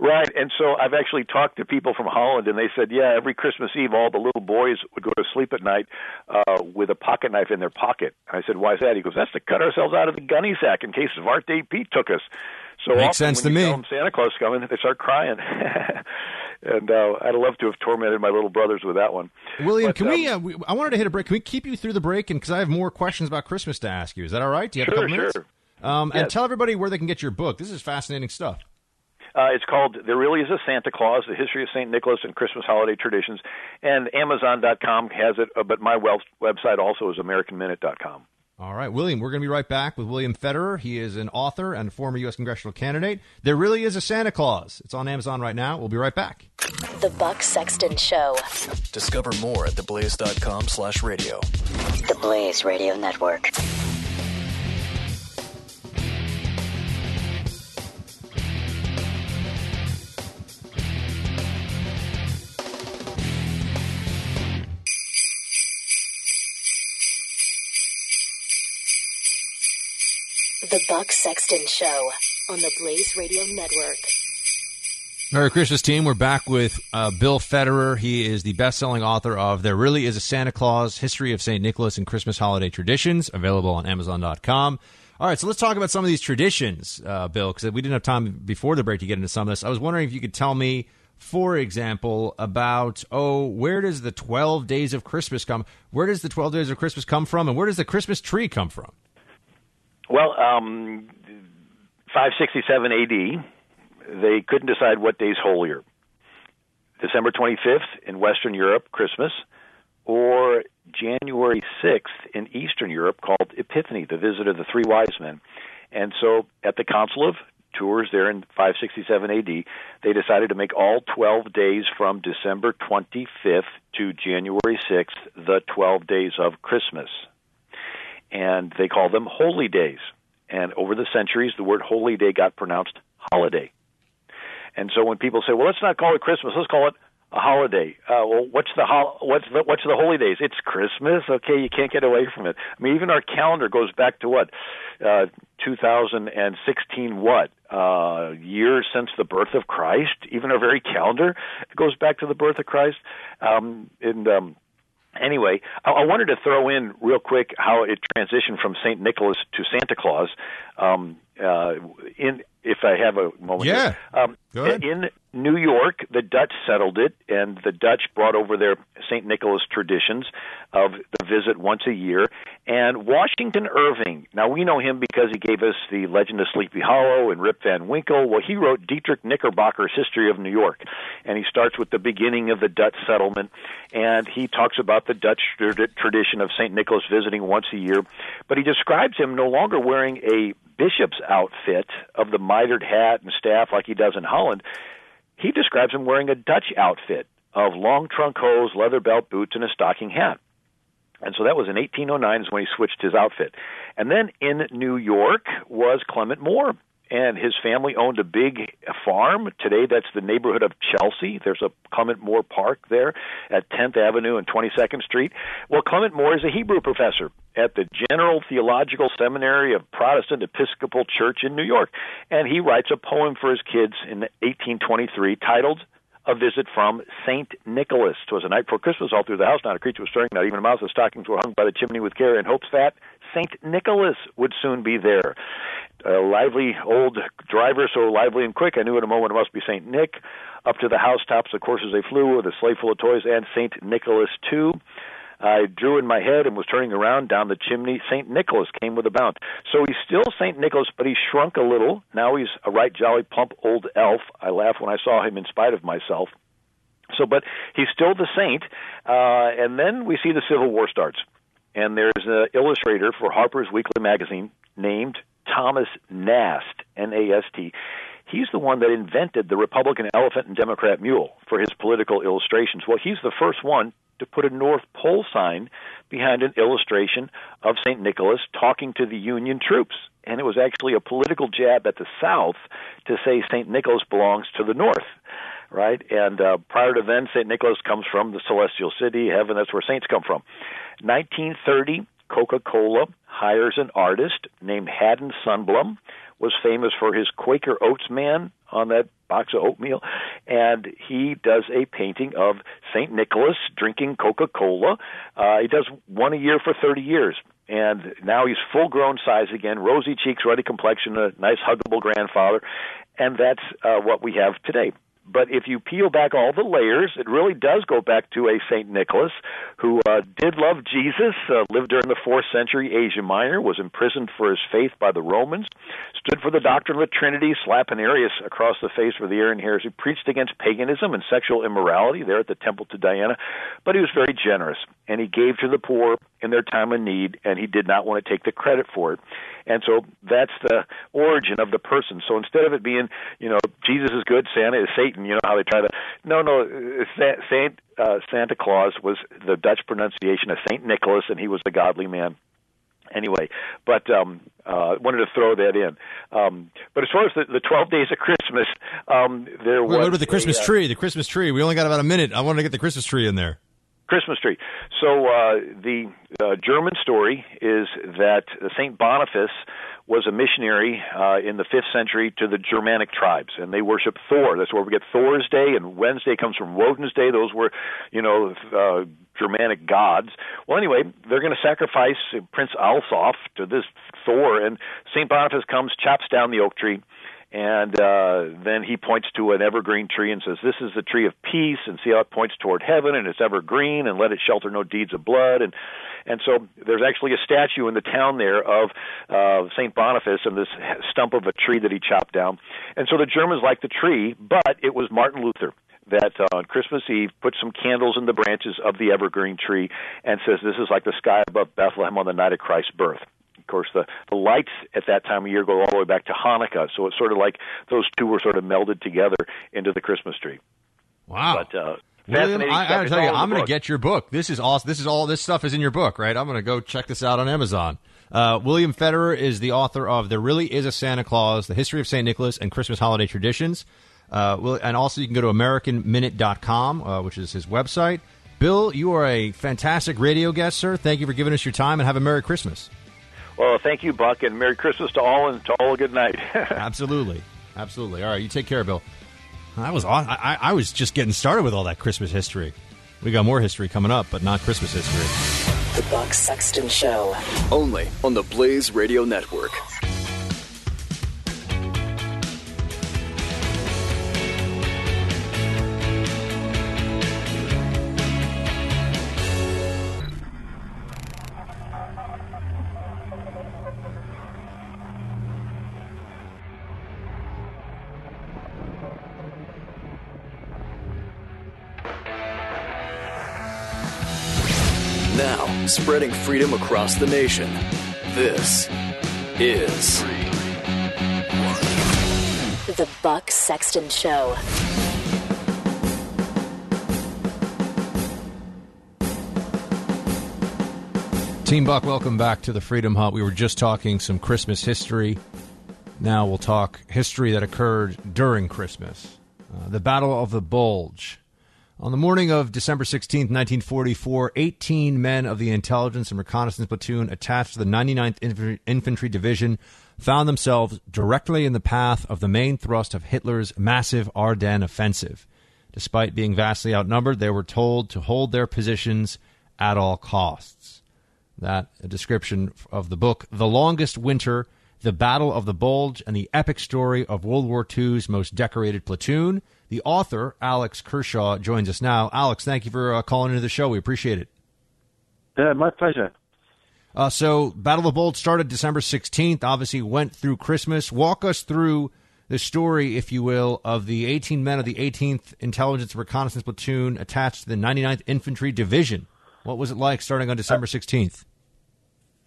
Right, and so I've actually talked to people from Holland, and they said, yeah, every Christmas Eve, all the little boys would go to sleep at night uh, with a pocket knife in their pocket. And I said, why is that? He goes, that's to cut ourselves out of the gunny sack in case Zwarte Piet took us. So Makes often sense when to you me. Tell them Santa Claus is coming, they start crying. And uh, I'd love to have tormented my little brothers with that one. William, but, can um, we, uh, we, I wanted to hit a break. Can we keep you through the break? Because I have more questions about Christmas to ask you. Is that all right? Do you have sure, a couple minutes? Sure, sure. Um, yes. And tell everybody where they can get your book. This is fascinating stuff. Uh, it's called There Really Is a Santa Claus, The History of Saint Nicholas and Christmas Holiday Traditions. And Amazon dot com has it, uh, but my wealth website also is American Minute dot com. All right, William, we're going to be right back with William Federer. He is an author and former U S congressional candidate. There Really Is a Santa Claus. It's on Amazon right now. We'll be right back. The Buck Sexton Show. Discover more at the blaze dot com slash radio. The Blaze Radio Network. The Buck Sexton Show on the Blaze Radio Network. Merry Christmas, team. We're back with uh, Bill Federer. He is the best-selling author of There Really Is a Santa Claus, History of Saint Nicholas and Christmas Holiday Traditions, available on Amazon dot com. All right, so let's talk about some of these traditions, uh, Bill, because we didn't have time before the break to get into some of this. I was wondering if you could tell me, for example, about, oh, where does the twelve days of Christmas come? Where does the twelve days of Christmas come from, and where does the Christmas tree come from? Well, um, five sixty-seven A D, they couldn't decide what day's holier. December twenty-fifth in Western Europe, Christmas, or January sixth in Eastern Europe, called Epiphany, the visit of the three wise men. And so at the Council of Tours there in five sixty-seven A D, they decided to make all twelve days from December twenty-fifth to January sixth the twelve days of Christmas. And they call them holy days. And over the centuries, the word holy day got pronounced holiday. And so when people say, well, let's not call it Christmas, let's call it a holiday. Uh, well, what's the, hol- what's the what's the holy days? It's Christmas? Okay, you can't get away from it. I mean, even our calendar goes back to what? Uh, two thousand sixteen, what? Uh, years since the birth of Christ? Even our very calendar goes back to the birth of Christ. Um, and, um, Anyway, I wanted to throw in real quick how it transitioned from Saint Nicholas to Santa Claus. Um, uh, in if I have a moment, yeah. Um, Go ahead. In New York, the Dutch settled it, and the Dutch brought over their Saint Nicholas traditions of the visit once a year. And Washington Irving, now we know him because he gave us the Legend of Sleepy Hollow and Rip Van Winkle. Well, he wrote Dietrich Knickerbocker's History of New York, and he starts with the beginning of the Dutch settlement, and he talks about the Dutch tradition of Saint Nicholas visiting once a year. But he describes him no longer wearing a bishop's outfit of the mitered hat and staff like he does in Holland. He describes him wearing a Dutch outfit of long trunk hose, leather belt, boots, and a stocking hat. And so that was in eighteen oh nine is when he switched his outfit. And then in New York was Clement Moore, and his family owned a big farm. Today that's the neighborhood of Chelsea. There's a Clement Moore Park there at tenth Avenue and twenty-second Street. Well, Clement Moore is a Hebrew professor at the General Theological Seminary of Protestant Episcopal Church in New York. And he writes a poem for his kids in eighteen twenty-three titled A Visit from Saint Nicholas. It was a night before Christmas, all through the house, not a creature was stirring, not even a mouse. The stockings were hung by the chimney with care in hopes that Saint Nicholas would soon be there. A lively old driver, so lively and quick, I knew in a moment it must be Saint Nick. Up to the housetops, of course, as they flew, with a sleigh full of toys and Saint Nicholas, too. I drew in my head and was turning around down the chimney. Saint Nicholas came with a bound. So he's still Saint Nicholas, but he shrunk a little. Now he's a right jolly plump old elf. I laughed when I saw him in spite of myself. So, but he's still the saint. Uh, and then we see the Civil War starts. And there's an illustrator for Harper's Weekly magazine named Thomas Nast, N A S T. He's the one that invented the Republican elephant and Democrat mule for his political illustrations. Well, he's the first one to put a North Pole sign behind an illustration of Saint Nicholas talking to the Union troops. And it was actually a political jab at the South to say Saint Nicholas belongs to the North, right? And uh, prior to then, Saint Nicholas comes from the Celestial City, heaven, that's where saints come from. nineteen thirty, Coca-Cola hires an artist named Haddon Sundblom, was famous for his Quaker Oats man on that box of oatmeal, and he does a painting of Saint Nicholas drinking Coca-Cola. Uh, he does one a year for thirty years, and now he's full-grown size again, rosy cheeks, ruddy complexion, a nice huggable grandfather, and that's uh, what we have today. But if you peel back all the layers, it really does go back to a Saint Nicholas who uh, did love Jesus, uh, lived during the fourth century Asia Minor, was imprisoned for his faith by the Romans, stood for the doctrine of the Trinity, slapping Arius across the face for the Arian heresy, preached against paganism and sexual immorality there at the temple to Diana. But he was very generous, and he gave to the poor in their time of need, and he did not want to take the credit for it. And so that's the origin of the person. So instead of it being, you know, Jesus is good, Santa is Satan, you know how they try to, no, no, Saint uh, Santa Claus was the Dutch pronunciation of Saint Nicholas, and he was the godly man. Anyway, but I um, uh, wanted to throw that in. Um, but as far as the, the twelve days of Christmas, um, there was... Wait, what about the Christmas a, tree? The Christmas tree. We only got about a minute. I wanted to get the Christmas tree in there. Christmas tree. So uh, the uh, German story is that Saint Boniface was a missionary uh, in the fifth century to the Germanic tribes, and they worship Thor. That's where we get Thor's Day, and Wednesday comes from Woden's Day. Those were, you know, uh, Germanic gods. Well, anyway, they're going to sacrifice Prince Alsoph to this Thor, and Saint Boniface comes, chops down the oak tree, and uh, then he points to an evergreen tree and says, this is the tree of peace, and see how it points toward heaven, and it's evergreen, and let it shelter no deeds of blood. And and so there's actually a statue in the town there of uh, Saint Boniface and this stump of a tree that he chopped down. And so the Germans liked the tree, but it was Martin Luther that uh, on Christmas Eve put some candles in the branches of the evergreen tree and says, this is like the sky above Bethlehem on the night of Christ's birth. Of course, the, the lights at that time of year go all the way back to Hanukkah, so it's sort of like those two were sort of melded together into the Christmas tree. Wow. But, uh, William, I, I gotta tell you, I'm going to get your book. This is awesome. This is all this stuff is in your book, right? I'm going to go check this out on Amazon. Uh, William Federer is the author of There Really Is a Santa Claus, The History of Saint Nicholas and Christmas Holiday Traditions. Uh, will, and also you can go to American Minute dot com, uh, which is his website. Bill, you are a fantastic radio guest, sir. Thank you for giving us your time, and have a Merry Christmas. Well, thank you, Buck, and Merry Christmas to all, and to all a good night. Absolutely. Absolutely. All right, you take care, Bill. I was on, I, I was just getting started with all that Christmas history. We got more history coming up, but not Christmas history. The Buck Sexton Show. Only on the Blaze Radio Network. Spreading freedom across the nation. This is The Buck Sexton Show. Team Buck, welcome back to the Freedom Hut. We were just talking some Christmas history. Now we'll talk history that occurred during Christmas. Uh, the Battle of the Bulge. On the morning of December sixteenth, nineteen forty-four, eighteen men of the Intelligence and Reconnaissance Platoon attached to the ninety-ninth Infantry Division found themselves directly in the path of the main thrust of Hitler's massive Ardennes offensive. Despite being vastly outnumbered, they were told to hold their positions at all costs. That a description of the book, The Longest Winter, The Battle of the Bulge, and the Epic Story of World War two's Most Decorated Platoon. The author, Alex Kershaw, joins us now. Alex, thank you for uh, calling into the show. We appreciate it. Yeah, my pleasure. Uh, so, Battle of the Bulge started December sixteenth, obviously went through Christmas. Walk us through the story, if you will, of the eighteen men of the eighteenth Intelligence Reconnaissance Platoon attached to the ninety-ninth Infantry Division. What was it like starting on December sixteenth?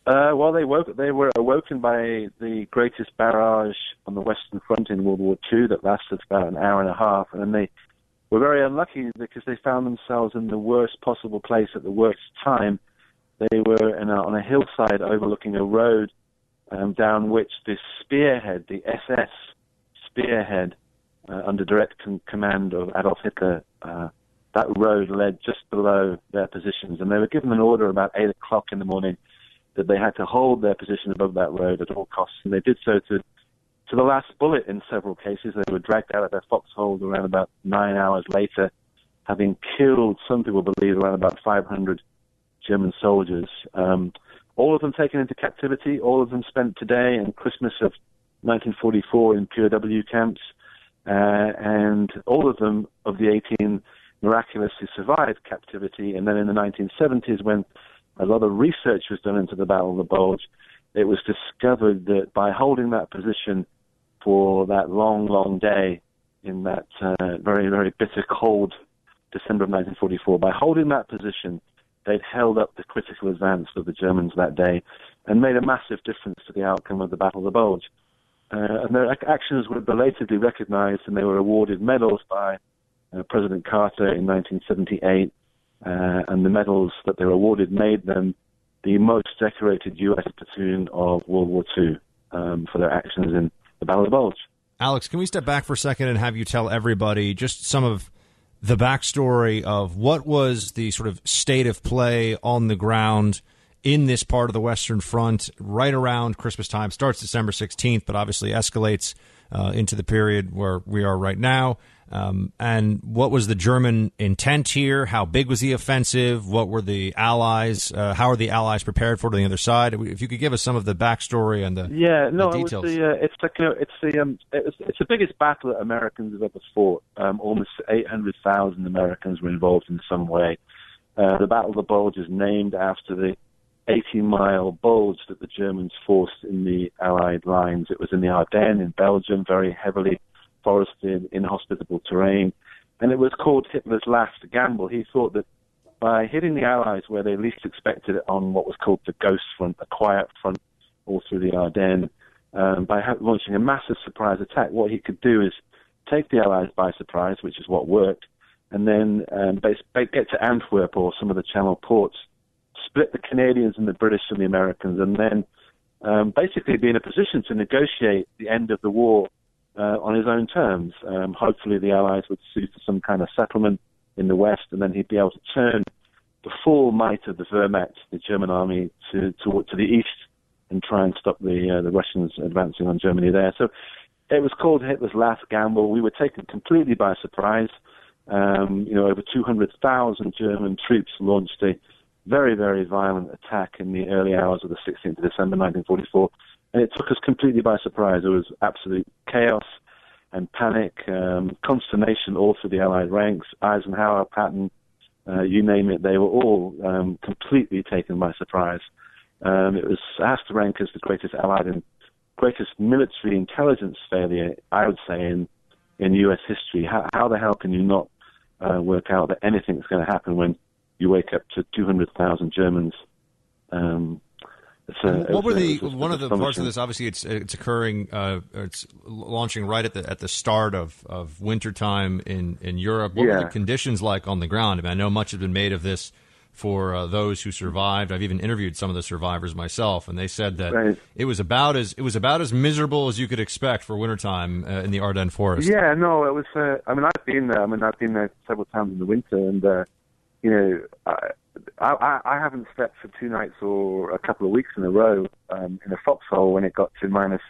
Uh, well, they woke, they were awoken by the greatest barrage on the Western Front in World War Two that lasted about an hour and a half, and they were very unlucky because they found themselves in the worst possible place at the worst time. They were in a, on a hillside overlooking a road um, down which the spearhead, the S S spearhead, uh, under direct com- command of Adolf Hitler, uh, that road led just below their positions, and they were given an order about eight o'clock in the morning that they had to hold their position above that road at all costs, and they did so to to the last bullet in several cases. They were dragged out of their foxholes around about nine hours later, having killed, some people believe, around about five hundred German soldiers. Um, all of them taken into captivity, all of them spent today and Christmas of nineteen forty-four in P O W camps, uh, and all of them, of the eighteen, miraculously survived captivity. And then in the nineteen seventies, when a lot of research was done into the Battle of the Bulge, it was discovered that by holding that position for that long, long day in that uh, very, very bitter cold December of nineteen forty-four, by holding that position, they'd held up the critical advance of the Germans that day and made a massive difference to the outcome of the Battle of the Bulge. Uh, and their actions were belatedly recognized, and they were awarded medals by uh, President Carter in nineteen seventy-eight. Uh, and the medals that they were awarded made them the most decorated U S platoon of World War Two um, for their actions in the Battle of the Bulge. Alex, can we step back for a second and have you tell everybody just some of the backstory of what was the sort of state of play on the ground in this part of the Western Front right around Christmas time? Starts December sixteenth, but obviously escalates uh, into the period where we are right now. Um, and what was the German intent here? How big was the offensive? What were the Allies? Uh, how are the Allies prepared for it on the other side? If you could give us some of the backstory and the yeah, no, the details. It was the, uh, it's like a, it's the um, it's, it's the biggest battle that Americans have ever fought. Um, almost eight hundred thousand Americans were involved in some way. Uh, the Battle of the Bulge is named after the eighty-mile bulge that the Germans forced in the Allied lines. It was in the Ardennes in Belgium, very heavily forested, inhospitable terrain, and it was called Hitler's last gamble. He thought that by hitting the Allies where they least expected it, on what was called the ghost front, a quiet front all through the Ardennes, um, by ha- launching a massive surprise attack, what he could do is take the Allies by surprise, which is what worked, and then um, base- get to Antwerp or some of the Channel ports, split the Canadians and the British and the Americans, and then um, basically be in a position to negotiate the end of the war Uh, on his own terms. Um, hopefully the Allies would sue for some kind of settlement in the West, and then he'd be able to turn the full might of the Wehrmacht, the German army, to to, to the east and try and stop the uh, the Russians advancing on Germany there. So it was called Hitler's last gamble. We were taken completely by surprise. Um, you know, over two hundred thousand German troops launched a very, very violent attack in the early hours of the sixteenth of December nineteen forty-four. And it took us completely by surprise. There was absolute chaos and panic, um, consternation all through the Allied ranks. Eisenhower, Patton, uh, you name it, they were all um, completely taken by surprise. Um, it was asked to rank as the greatest Allied and greatest military intelligence failure, I would say, in, in U S history. How, how the hell can you not uh, work out that anything's going to happen when you wake up to two hundred thousand Germans? Um, A, what were the one of the parts of this? Obviously, it's it's occurring, uh, it's launching right at the at the start of of wintertime in in Europe. What yeah. were the conditions like on the ground? I mean, I know much has been made of this for uh, those who survived. I've even interviewed some of the survivors myself, and they said that right. it was about as it was about as miserable as you could expect for wintertime uh, in the Ardennes forest. Yeah, no, it was. Uh, I mean, I've been there. I mean, I've been there several times in the winter, and uh, you know. I, I, I haven't slept for two nights or a couple of weeks in a row um, in a foxhole when it got to minus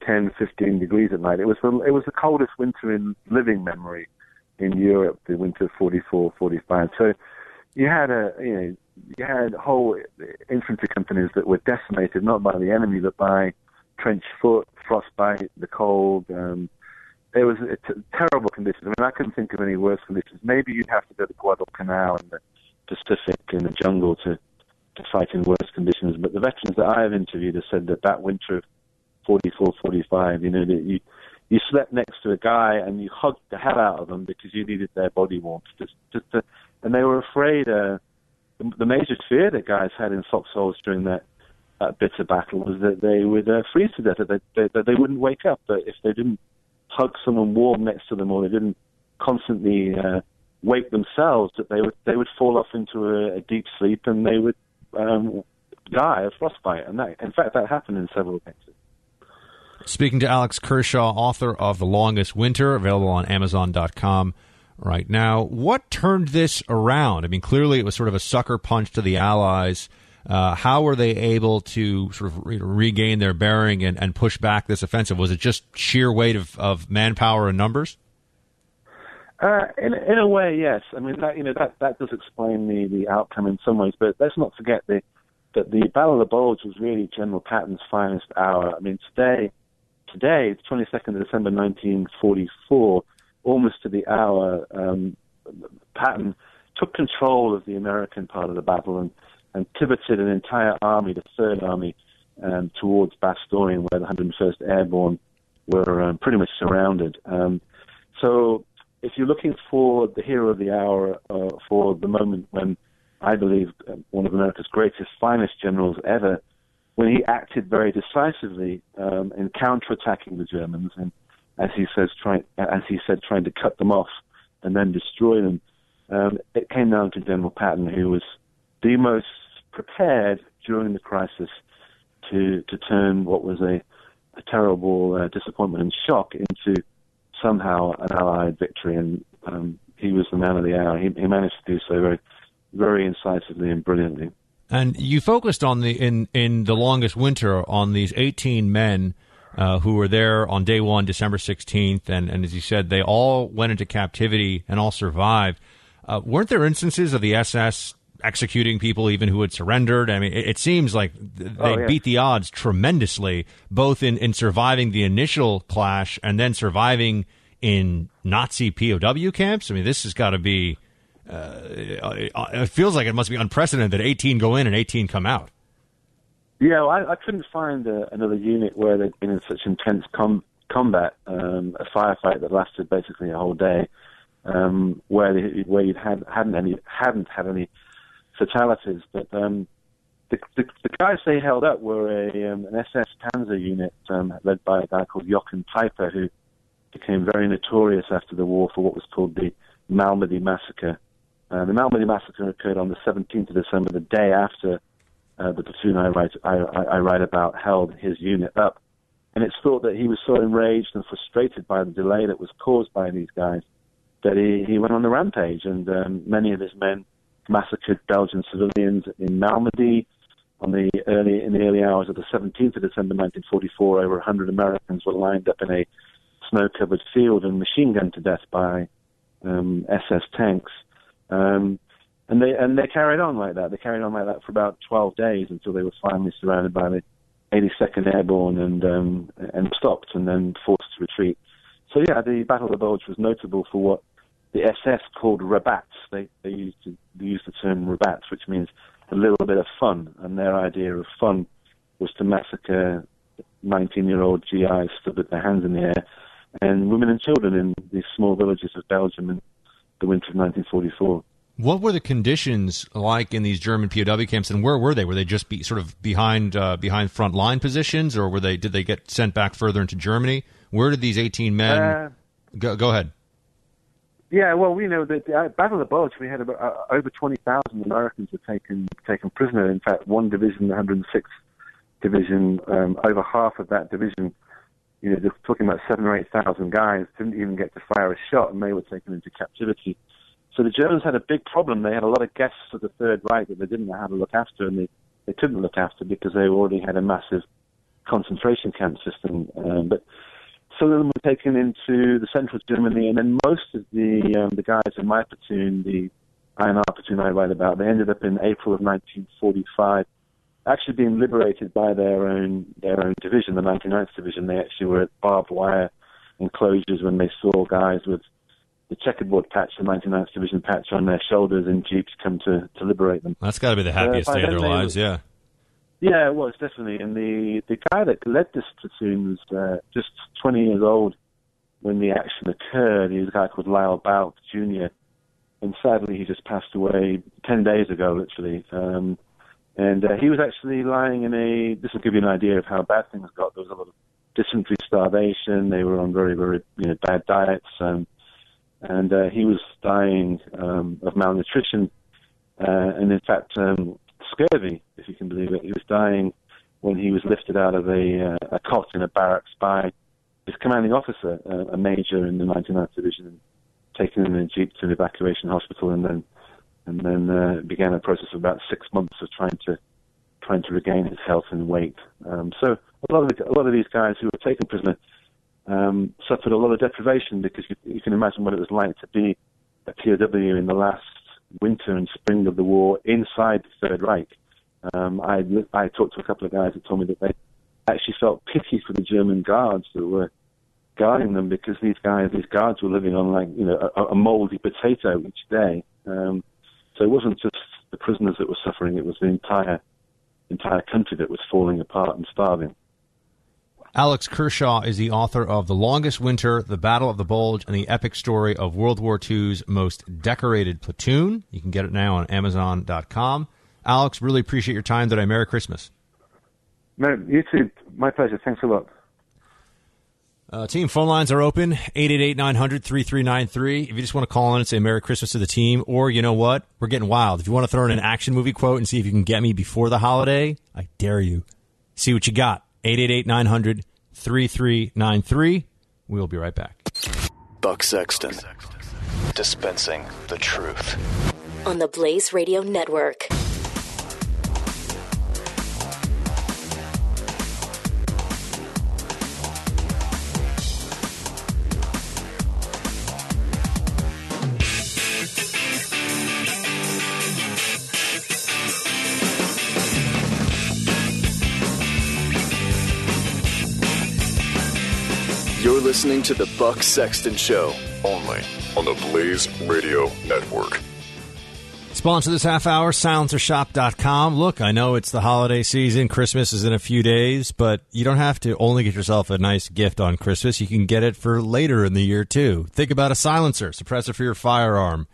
ten, fifteen degrees at night. It was the, it was the coldest winter in living memory in Europe, the winter of forty-four, forty-five. So you had a you know you had whole infantry companies that were decimated not by the enemy but by trench foot, frostbite, the cold. Um, it was a t- terrible conditions. I mean, I couldn't think of any worse conditions. Maybe you'd have to go to Guadalcanal and the Pacific in the jungle to, to fight in worse conditions. But the veterans that I have interviewed have said that that winter of forty-four, forty-five, you know, that you, you slept next to a guy and you hugged the hell out of them because you needed their body warmth. Just, just to, and they were afraid, uh, the, the major fear that guys had in foxholes during that uh, bitter battle was that they would uh, freeze to death, that they, they, that they wouldn't wake up, that if they didn't hug someone warm next to them, or they didn't constantly uh, wake themselves, that they would they would fall off into a, a deep sleep, and they would um, die of frostbite. And that, in fact, that happened in several cases. Speaking to Alex Kershaw, author of The Longest Winter, available on Amazon dot com right now. What turned this around? I mean, clearly it was sort of a sucker punch to the Allies. Uh, how were they able to sort of re- regain their bearing and, and push back this offensive? Was it just sheer weight of, of manpower and numbers? Uh, in, in a way, yes. I mean, that, you know, that, that does explain the, the outcome in some ways, but let's not forget the, that the Battle of the Bulge was really General Patton's finest hour. I mean, today, today, the twenty-second of December nineteen forty-four, almost to the hour, um, Patton took control of the American part of the battle and, and pivoted an entire army, the Third Army, um, towards Bastogne, where the one hundred first Airborne were um, pretty much surrounded. Um, so if you're looking for the hero of the hour, uh, for the moment when I believe one of America's greatest, finest generals ever, when he acted very decisively um, in counterattacking the Germans, and as he says, trying as he said, trying to cut them off and then destroy them, um, it came down to General Patton, who was the most prepared during the crisis to to turn what was a, a terrible uh, disappointment and shock into somehow an Allied victory, and um, he was the man of the hour. He, he managed to do so very, very incisively and brilliantly. And you focused on the in, in The Longest Winter on these eighteen men uh, who were there on day one, December sixteenth, and, and as you said, they all went into captivity and all survived. Uh, weren't there instances of the S S executing people even who had surrendered? I mean, it, it seems like th- they oh, yeah. beat the odds tremendously, both in, in surviving the initial clash and then surviving in Nazi P O W camps. I mean, this has got to be... Uh, it, it feels like it must be unprecedented that eighteen go in and eighteen come out. Yeah, well, I, I couldn't find a, another unit where they'd been in such intense com- combat, um, a firefight that lasted basically a whole day, um, where they, where you had, hadn't any hadn't had any fatalities. But um, the, the, the guys they held up were a, um, an S S Panzer unit um, led by a guy called Jochen Piper, who became very notorious after the war for what was called the Malmedy Massacre. Uh, the Malmedy Massacre occurred on the seventeenth of December, the day after uh, the platoon I write, I, I write about held his unit up. And it's thought that he was so enraged and frustrated by the delay that was caused by these guys that he, he went on the rampage. And um, many of his men massacred Belgian civilians in Malmedy. On the early, in the early hours of the seventeenth of December nineteen forty-four, over one hundred Americans were lined up in a snow-covered field and machine gunned to death by um, S S tanks. Um, and they and they carried on like that. They carried on like that for about twelve days until they were finally surrounded by the eighty-second Airborne and um, and stopped and then forced to retreat. So yeah, the Battle of the Bulge was notable for what the S S called rabats. They they used they used the term rabats, which means a little bit of fun. And their idea of fun was to massacre nineteen-year-old G Is stood with their hands in the air, and women and children in these small villages of Belgium and the winter of nineteen forty-four. What were the conditions like in these German P O W camps, and where were they? Were they just be sort of behind uh, behind front line positions, or were they? Did they get sent back further into Germany? Where did these eighteen men uh, go? Go ahead. Yeah, well, we know that the uh, Battle of the Bulge, we had about, uh, over twenty thousand Americans were taken taken prisoner. In fact, one division, the one hundred sixth Division, um, over half of that division, you know, they're talking about seven or eight thousand guys, didn't even get to fire a shot, and they were taken into captivity. So the Germans had a big problem. They had a lot of guests of the Third Reich that they didn't know how to look after, and they, they couldn't look after because they already had a massive concentration camp system. Um, but some of them were taken into the central Germany, and then most of the um, the guys in my platoon, the I N R platoon I write about, they ended up in April of nineteen forty-five. Actually being liberated by their own their own division, the ninety-ninth Division. They actually were at barbed wire enclosures when they saw guys with the checkerboard patch, the ninety-ninth Division patch on their shoulders, and jeeps come to, to liberate them. That's got to be the happiest uh, day of their lives, was, yeah. Yeah, it was, definitely. And the, the guy that led this platoon was uh, just twenty years old when the action occurred. He was a guy called Lyle Balk, Junior, and sadly he just passed away ten days ago, literally. Um And uh, he was actually lying in a, this will give you an idea of how bad things got. There was a lot of dysentery, starvation. They were on very, very you know, bad diets. Um, and uh, he was dying um, of malnutrition. Uh, and in fact, um, scurvy, if you can believe it. He was dying when he was lifted out of a, uh, a cot in a barracks by his commanding officer, uh, a major in the ninety-ninth Division, taken in a jeep to an evacuation hospital, and then and then uh, began a process of about six months of trying to trying to regain his health and weight. Um, so a lot of the, a lot of these guys who were taken prisoner um, suffered a lot of deprivation, because you, you can imagine what it was like to be a P O W in the last winter and spring of the war inside the Third Reich. Um, I I talked to a couple of guys that told me that they actually felt pity for the German guards that were guarding them, because these guys, these guards were living on like you know a, a mouldy potato each day. Um, so it wasn't just the prisoners that were suffering; it was the entire entire country that was falling apart and starving. Alex Kershaw is the author of The Longest Winter, The Battle of the Bulge, and the Epic Story of World War two's Most Decorated Platoon. You can get it now on Amazon dot com. Alex, really appreciate your time today. Merry Christmas. No, you too. My pleasure. Thanks a lot. Uh, team, phone lines are open, eight eight eight, nine hundred, three three nine three. If you just want to call in and say Merry Christmas to the team, or you know what? We're getting wild. If you want to throw in an action movie quote and see if you can get me before the holiday, I dare you. See what you got. eight eight eight, nine hundred, three three nine three. We'll be right back. Buck Sexton, dispensing the truth on the Blaze Radio Network. You're listening to The Buck Sexton Show, only on the Blaze Radio Network. Sponsor this half hour, silencer shop dot com. Look, I know it's the holiday season. Christmas is in a few days, but you don't have to only get yourself a nice gift on Christmas. You can get it for later in the year, too. Think about a silencer, suppressor for your firearm.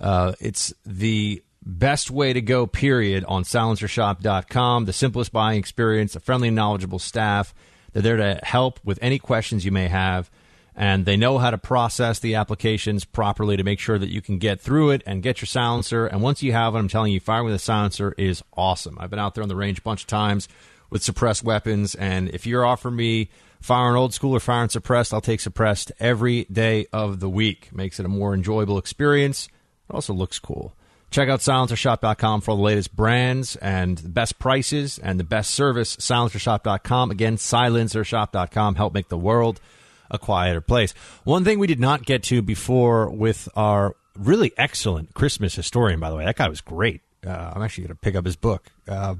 Uh, it's the best way to go, period, on silencer shop dot com. The simplest buying experience, a friendly, knowledgeable staff. They're there to help with any questions you may have, and they know how to process the applications properly to make sure that you can get through it and get your silencer. And once you have it, I'm telling you, firing with a silencer is awesome. I've been out there on the range a bunch of times with suppressed weapons, and if you're offering me firing old school or firing suppressed, I'll take suppressed every day of the week. Makes it a more enjoyable experience. It also looks cool. Check out silencer shop dot com for all the latest brands and the best prices and the best service. silencer shop dot com. Again, silencer shop dot com. Help make the world a quieter place. One thing we did not get to before with our really excellent Christmas historian, by the way. That guy was great. Uh, I'm actually going to pick up his book. Uh,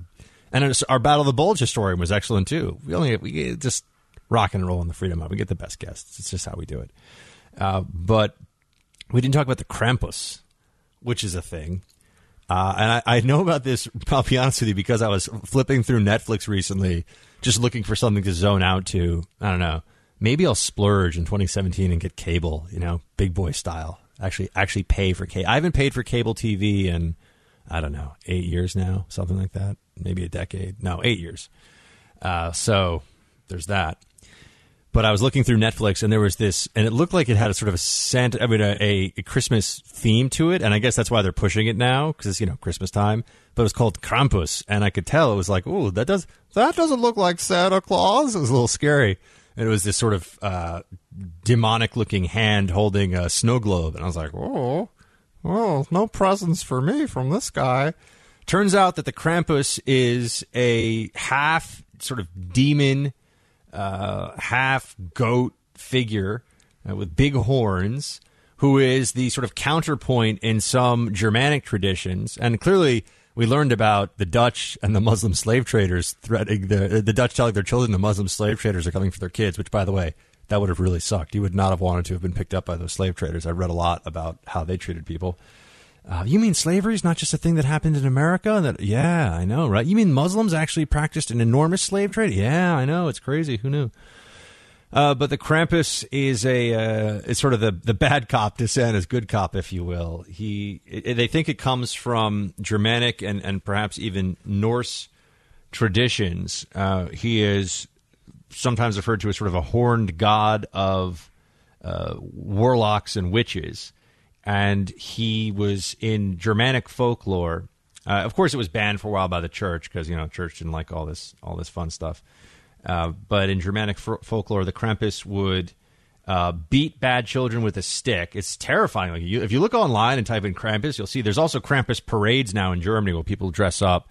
and our Battle of the Bulge historian was excellent, too. We only we just rock and roll on the Freedom Hub. We get the best guests. It's just how we do it. Uh, but we didn't talk about the Krampus, which is a thing. Uh, and I, I know about this, I'll be honest with you, because I was flipping through Netflix recently, just looking for something to zone out to. I don't know. Maybe I'll splurge in twenty seventeen and get cable, you know, big boy style. Actually actually pay for cable. I haven't paid for cable T V in, I don't know, eight years now, something like that. Maybe a decade. No, eight years. Uh, so there's that. But I was looking through Netflix, and there was this, and it looked like it had a sort of a Santa, I mean, a, a Christmas theme to it, and I guess that's why they're pushing it now, because it's, you know, Christmas time. But it was called Krampus, and I could tell it was like, ooh, that does that doesn't look like Santa Claus. It was a little scary, and it was this sort of uh, demonic-looking hand holding a snow globe, and I was like, oh, well, no presents for me from this guy. Turns out that the Krampus is a half sort of demon. Uh, half goat figure uh, with big horns, who is the sort of counterpoint in some Germanic traditions. And clearly, we learned about the Dutch and the Muslim slave traders threatening the the Dutch telling their children the Muslim slave traders are coming for their kids. Which, by the way, that would have really sucked. You would not have wanted to have been picked up by those slave traders. I read a lot about how they treated people. Uh, you mean slavery is not just a thing that happened in America? That yeah, I know, right? You mean Muslims actually practiced an enormous slave trade? Yeah, I know. It's crazy. Who knew? Uh, but the Krampus is a uh, is sort of the, the bad cop descent as good cop, if you will. He it, they think it comes from Germanic and, and perhaps even Norse traditions. Uh, he is sometimes referred to as sort of a horned god of uh, warlocks and witches, and he was in Germanic folklore. Uh, of course, it was banned for a while by the church because you know church didn't like all this all this fun stuff. Uh, but in Germanic f- folklore, the Krampus would uh, beat bad children with a stick. It's terrifying. Like you, if you look online and type in Krampus, you'll see there's also Krampus parades now in Germany where people dress up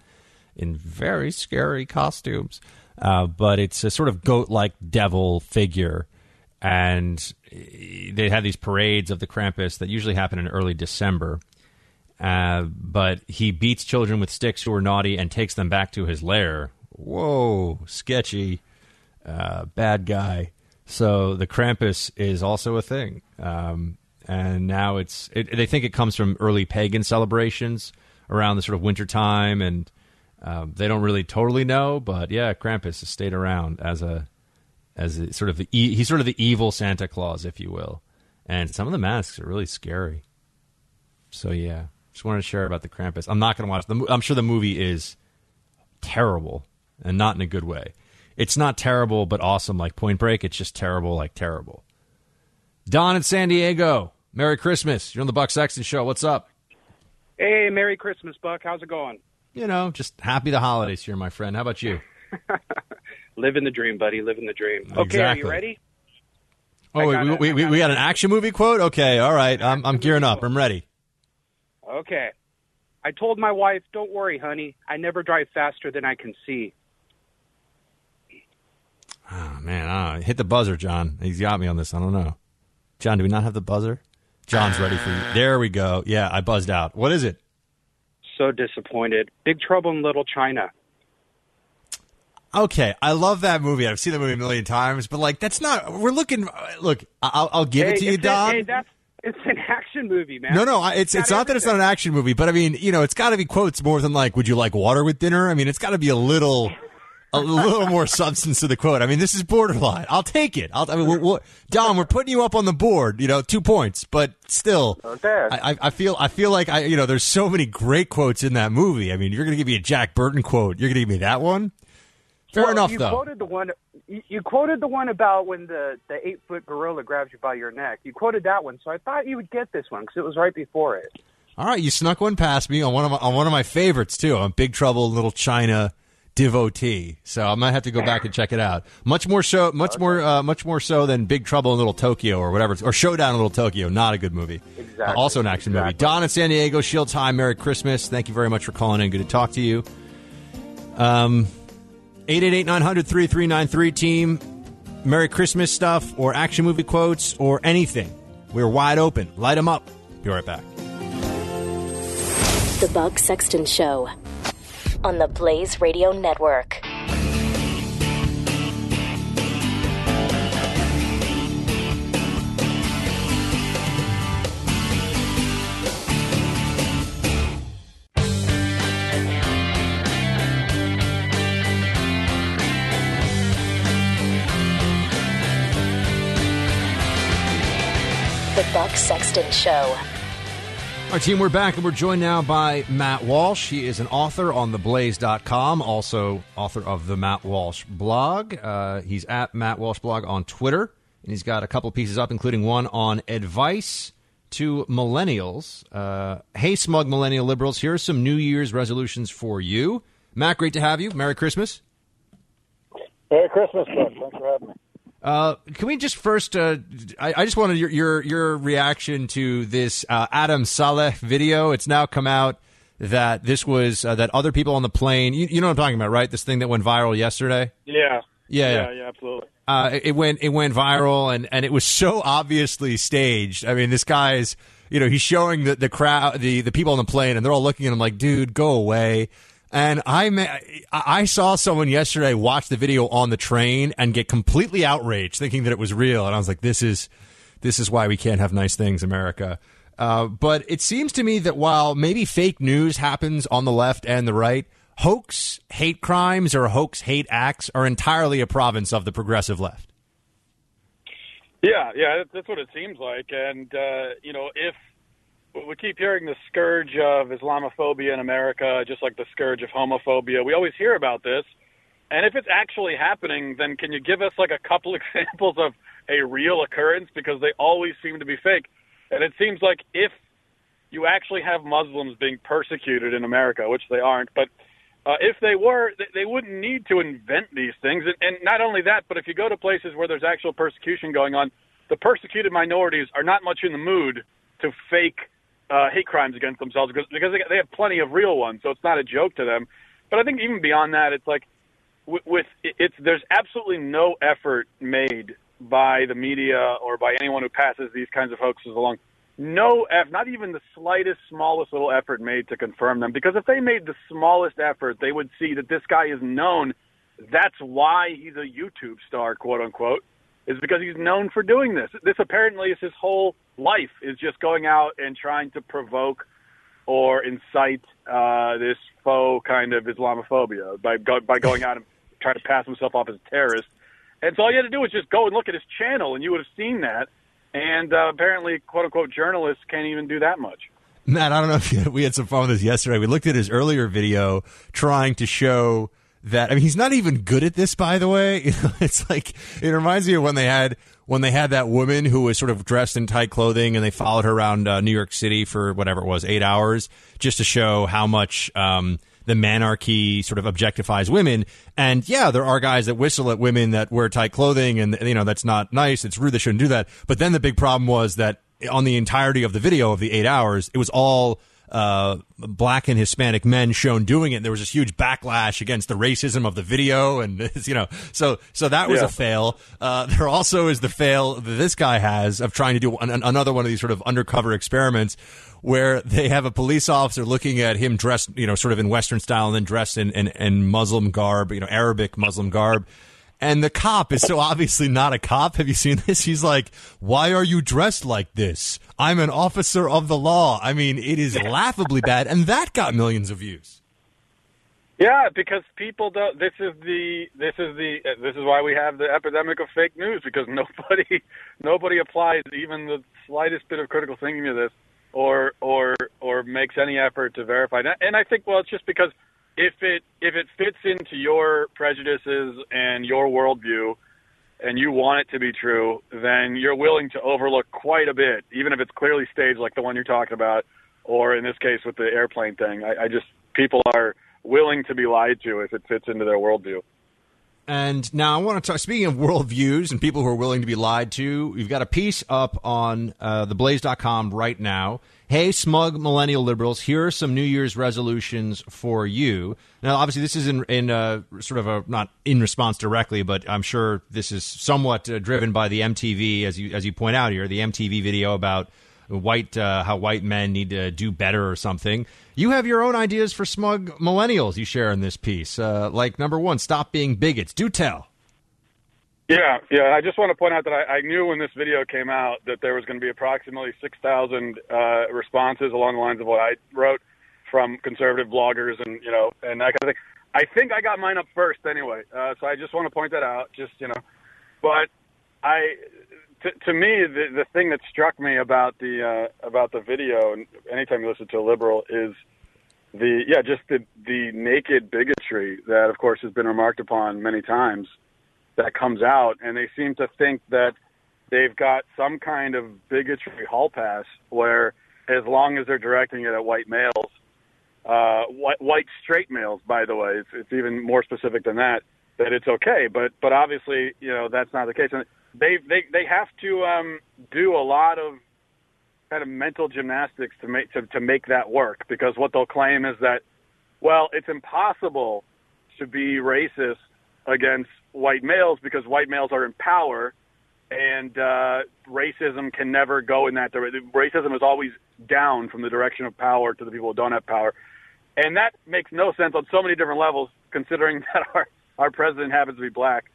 in very scary costumes. Uh, but it's a sort of goat-like devil figure. And they have these parades of the Krampus that usually happen in early December. Uh, but he beats children with sticks who are naughty and takes them back to his lair. Whoa, sketchy, uh, bad guy. So the Krampus is also a thing. Um, and now it's, it, they think it comes from early pagan celebrations around the sort of wintertime, and um, they don't really totally know, but yeah, Krampus has stayed around as a, as a sort of the, e- he's sort of the evil Santa Claus, if you will. And some of the masks are really scary. So yeah, just wanted to share about the Krampus. I'm not going to watch the, I'm sure the movie is terrible. And not in a good way. It's not terrible, but awesome like Point Break. It's just terrible, like terrible. Don in San Diego, Merry Christmas. You're on the Buck Sexton Show. What's up? Hey, Merry Christmas, Buck. How's it going? You know, just happy the holidays here, my friend. How about you? Living the dream, buddy. Living the dream. Okay, exactly. Are you ready? Oh, wait, we, we, we, we got an action movie quote? Okay, all right. I'm, I'm gearing up. I'm ready. Okay. I told my wife, don't worry, honey. I never drive faster than I can see. Oh, man, I don't know. Hit the buzzer, John. He's got me on this. I don't know. John, do we not have the buzzer? John's ready for you. There we go. Yeah, I buzzed out. What is it? So disappointed. Big Trouble in Little China. Okay, I love that movie. I've seen that movie a million times, but, like, that's not – we're looking – look, I'll, I'll give hey, it to you, Don. Hey, that's – it's an action movie, man. No, no, it's it's not, it's not that it's not an action movie, but I mean, you know, it's got to be quotes more than like, "Would you like water with dinner?" I mean, it's got to be a little, a little more substance to the quote. I mean, this is borderline. I'll take it. I'll, I mean, we're, we're, Dom, we're putting you up on the board. You know, two points, but still, okay. I, I feel, I feel like I, you know, there's so many great quotes in that movie. I mean, you're going to give me a Jack Burton quote. You're going to give me that one. Fair well, enough, you though. Quoted the one, you, you quoted the one about when the, the eight-foot gorilla grabs you by your neck. You quoted that one, so I thought you would get this one because it was right before it. All right, you snuck one past me on one of my, on one of my favorites, too. I'm Big Trouble in Little China devotee, so I might have to go back and check it out. Much more show, much okay. more, uh, much more so than Big Trouble in Little Tokyo or whatever, or Showdown in Little Tokyo. Not a good movie. Exactly. Uh, also an action exactly. movie. Don in San Diego, Shields High, Merry Christmas. Thank you very much for calling in. Good to talk to you. Um... eight eight eight nine hundred thirty-three ninety-three, team, Merry Christmas stuff or action movie quotes or anything. We're wide open. Light them up. Be right back. The Buck Sexton Show on the Blaze Radio Network. Buck Sexton Show. Our team, we're back, and we're joined now by Matt Walsh. He is an author on the blaze dot com, also author of the Matt Walsh blog. Uh, he's at Matt Walsh blog on Twitter, and he's got a couple pieces up, including one on advice to millennials. Uh, hey, smug millennial liberals, here are some New Year's resolutions for you. Matt, great to have you. Merry Christmas. Merry Christmas, Doug. Thanks for having me. Uh, can we just first? Uh, I, I just wanted your your, your reaction to this uh, Adam Saleh video. It's now come out that this was uh, that other people on the plane. You, you know what I'm talking about, right? This thing that went viral yesterday. Yeah. Yeah. Yeah. Yeah. Absolutely. Uh, it, it went it went viral, and, and it was so obviously staged. I mean, this guy is, you know, he's showing the the crowd, the the people on the plane, and they're all looking at him like, dude, go away. And I ma- I saw someone yesterday watch the video on the train and get completely outraged, thinking that it was real. And I was like, "This is, this is why we can't have nice things, America." Uh, but it seems to me that while maybe fake news happens on the left and the right, hoax hate crimes or hoax hate acts are entirely a province of the progressive left. Yeah, yeah, that's what it seems like. And, uh, you know, if we keep hearing the scourge of Islamophobia in America, just like the scourge of homophobia, we always hear about this. And if it's actually happening, then can you give us like a couple examples of a real occurrence? Because they always seem to be fake. And it seems like if you actually have Muslims being persecuted in America, which they aren't, but uh, if they were, they wouldn't need to invent these things. And not only that, but if you go to places where there's actual persecution going on, the persecuted minorities are not much in the mood to fake uh, hate crimes against themselves because they have plenty of real ones. So it's not a joke to them. But I think even beyond that, it's like with, with it's there's absolutely no effort made by the media or by anyone who passes these kinds of hoaxes along. No, not even the slightest, smallest little effort made to confirm them. Because if they made the smallest effort, they would see that this guy is known. That's why he's a YouTube star, quote unquote, is because he's known for doing this. This apparently is his whole life, is just going out and trying to provoke or incite uh, this faux kind of Islamophobia by go- by going out and trying to pass himself off as a terrorist. And so all you had to do was just go and look at his channel, and you would have seen that. And uh, apparently, quote-unquote, journalists can't even do that much. Matt, I don't know if you, we had some fun with this yesterday. We looked at his earlier video trying to show that. I mean, he's not even good at this, by the way. You know, it's like it reminds me of when they had when they had that woman who was sort of dressed in tight clothing, and they followed her around uh, New York City for whatever it was, eight hours, just to show how much um, the manarchy sort of objectifies women. And yeah, there are guys that whistle at women that wear tight clothing, and you know that's not nice. It's rude. They shouldn't do that. But then the big problem was that on the entirety of the video of the eight hours, it was all uh, black and Hispanic men shown doing it. And there was this huge backlash against the racism of the video, and you know, so so that was yeah. a fail. Uh, there also is the fail that this guy has of trying to do an, another one of these sort of undercover experiments, where they have a police officer looking at him dressed, you know, sort of in Western style and then dressed in, in, in Muslim garb, you know, Arabic Muslim garb. And the cop is so obviously not a cop. Have you seen this? He's like, why are you dressed like this? I'm an officer of the law. I mean, it is laughably bad. And that got millions of views. Yeah, because people don't, this is the this is the this is why we have the epidemic of fake news, because nobody nobody applies even the slightest bit of critical thinking to this. Or, or, or makes any effort to verify that. And I think, well, it's just because if it if it fits into your prejudices and your worldview, and you want it to be true, then you're willing to overlook quite a bit, even if it's clearly staged, like the one you're talking about, or in this case with the airplane thing. I, I just people are willing to be lied to if it fits into their worldview. And now I want to talk, speaking of worldviews and people who are willing to be lied to, you've got a piece up on uh, the blaze dot com right now. Hey, smug millennial liberals, here are some New Year's resolutions for you. Now, obviously, this is in, in uh, sort of a, not in response directly, but I'm sure this is somewhat uh, driven by the M T V, as you as you point out here, the M T V video about white uh, how white men need to do better or something. You have your own ideas for smug millennials you share in this piece. Uh, like, number one, stop being bigots. Do tell. Yeah, yeah. I just want to point out that I, I knew when this video came out that there was going to be approximately six thousand uh, responses along the lines of what I wrote from conservative bloggers and, you know, and that kind of thing. I think I got mine up first anyway, uh, so I just want to point that out, just, you know. But I... To, to me, the, the thing that struck me about the uh, about the video, and anytime you listen to a liberal, is the yeah, just the the naked bigotry that, of course, has been remarked upon many times that comes out, and they seem to think that they've got some kind of bigotry hall pass where, as long as they're directing it at white males, uh, white, white straight males, by the way, it's, it's even more specific than that, that it's okay. But but obviously, you know, that's not the case. And They they they have to um, do a lot of kind of mental gymnastics to make to, to make that work, because what they'll claim is that, well, it's impossible to be racist against white males because white males are in power, and uh, racism can never go in that direction. Racism is always down from the direction of power to the people who don't have power, and that makes no sense on so many different levels, considering that our our president happens to be black.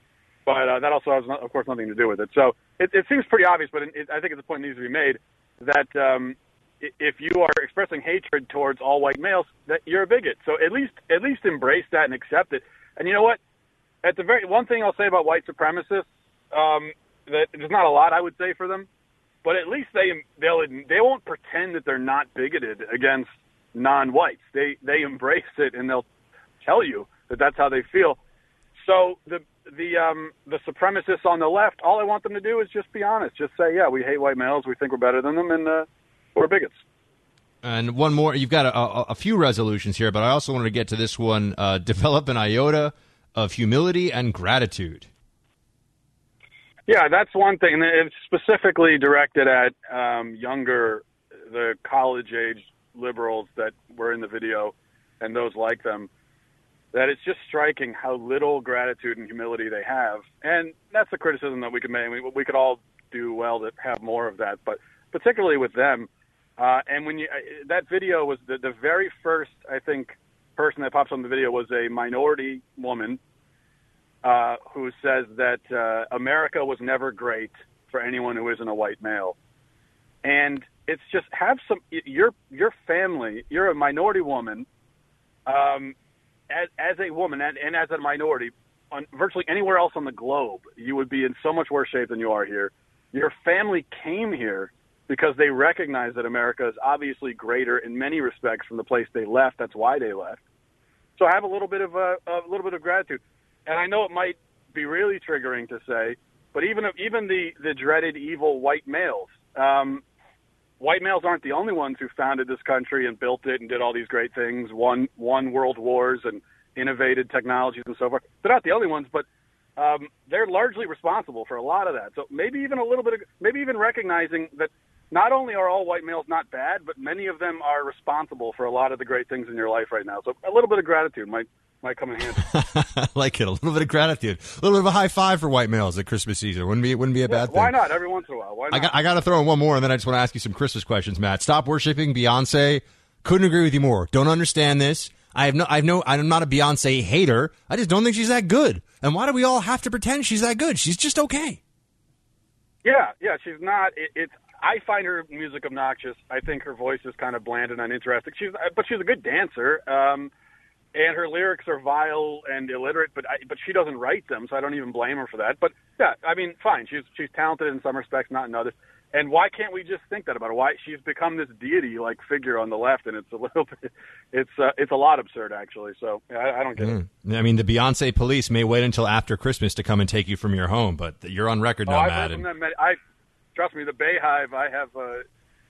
But uh, that also has, of course, nothing to do with it. So it, it seems pretty obvious, but it, I think it's a point that needs to be made that um, if you are expressing hatred towards all white males, that you're a bigot. So at least at least embrace that and accept it. And you know what? At the very one thing I'll say about white supremacists, um, that there's not a lot I would say for them, but at least they they'll they won't pretend that they're not bigoted against non-whites. They they embrace it and they'll tell you that that's how they feel. So the the um, the supremacists on the left, all I want them to do is just be honest. Just say, yeah, we hate white males. We think we're better than them, and uh, we're bigots. And one more. You've got a, a, a few resolutions here, but I also wanted to get to this one. Uh, develop an iota of humility and gratitude. Yeah, that's one thing. And it's specifically directed at um, younger, the college-age liberals that were in the video and those like them, that it's just striking how little gratitude and humility they have. And that's a criticism that we could make. We, we could all do well to have more of that, but particularly with them. Uh, and when you, uh, that video was the, the very first, I think, person that pops on the video was a minority woman uh, who says that uh, America was never great for anyone who isn't a white male. And it's just have some, your, your family, you're a minority woman, um, as, as a woman and, and as a minority on virtually anywhere else on the globe, you would be in so much worse shape than you are here. Your family came here because they recognize that America is obviously greater in many respects from the place they left. That's why they left. So I have a little bit of a, a little bit of gratitude. And I know it might be really triggering to say, but even even the, the dreaded evil white males, um, white males aren't the only ones who founded this country and built it and did all these great things, won, won world wars and innovated technologies and so forth. They're not the only ones, but um, they're largely responsible for a lot of that. So maybe even a little bit of, maybe even recognizing that not only are all white males not bad, but many of them are responsible for a lot of the great things in your life right now. So a little bit of gratitude might might come in handy. I like it. A little bit of gratitude. A little bit of a high five for white males at Christmas season. Wouldn't be, wouldn't be a bad yeah, why thing. Why not? Every once in a while. Why not? I got, I got to throw in one more, and then I just want to ask you some Christmas questions, Matt. Stop worshiping Beyonce. Couldn't agree with you more. Don't understand this. I have no, I have no, I'm not a Beyonce hater. I just don't think she's that good. And why do we all have to pretend she's that good? She's just okay. Yeah, yeah, she's not. It, it's. I find her music obnoxious. I think her voice is kind of bland and uninteresting. She's, but she's a good dancer, um, and her lyrics are vile and illiterate. But I, but she doesn't write them, so I don't even blame her for that. But yeah, I mean, fine. She's she's talented in some respects, not in others. And why can't we just think that about her? Why she's become this deity-like figure on the left, and it's a little bit, it's uh, it's a lot absurd actually. So yeah, I, I don't get mm. it. I mean, the Beyonce police may wait until after Christmas to come and take you from your home, but you're on record now, oh, Matt. And- I. Trust me, the Bayhive, I have uh,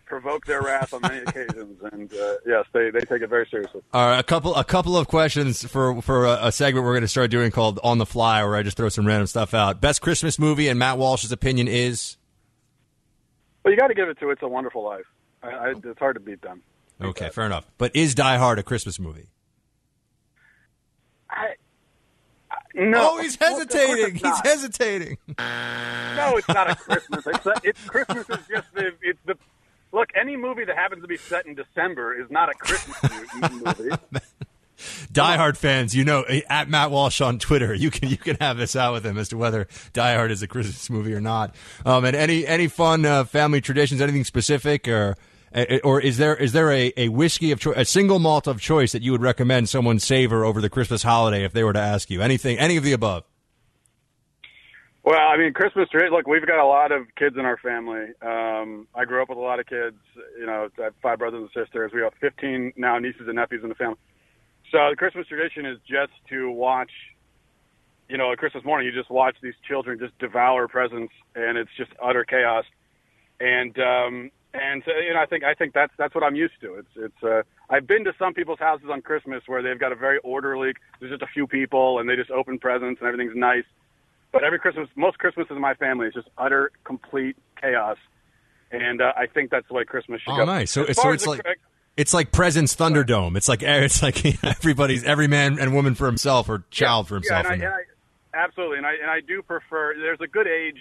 provoked their wrath on many occasions, and uh, yes, they, they take it very seriously. All right, a couple a couple of questions for, for a, a segment we're going to start doing called On the Fly, where I just throw some random stuff out. Best Christmas movie, and Matt Walsh's opinion is? Well, you got to give it to It's a Wonderful Life. I, I, it's hard to beat them. Beat okay, that. Fair enough. But is Die Hard a Christmas movie? I... No, oh, he's hesitating. He's hesitating. No, it's not a Christmas. It's, it's Christmas is just the it's the look. Any movie that happens to be set in December is not a Christmas movie. Die Hard fans, you know, at Matt Walsh on Twitter, you can you can have this out with him as to whether Die Hard is a Christmas movie or not. Um, and any any fun uh, family traditions, anything specific, or or is there is there a, a whiskey of choice, a single malt of choice that you would recommend someone savor over the Christmas holiday if they were to ask you? Anything, any of the above? Well, I mean, Christmas, look, we've got a lot of kids in our family. Um, I grew up with a lot of kids. You know, I have five brothers and sisters. We have fifteen now nieces and nephews in the family. So the Christmas tradition is just to watch, you know, on Christmas morning, you just watch these children just devour presents, and it's just utter chaos. And, um, And so, you know, I think I think that's that's what I'm used to. It's it's. Uh, I've been to some people's houses on Christmas where they've got a very orderly. There's just a few people, and they just open presents, and everything's nice. But every Christmas, most Christmases in my family, is just utter, complete chaos. And uh, I think that's the way Christmas should oh, go. Oh, nice. So, so it's like correct, it's like Presents Thunderdome. It's like it's like you know, everybody's every man and woman for himself or child yeah, for himself. Yeah, and I, and I, absolutely, and I and I do prefer. There's a good age.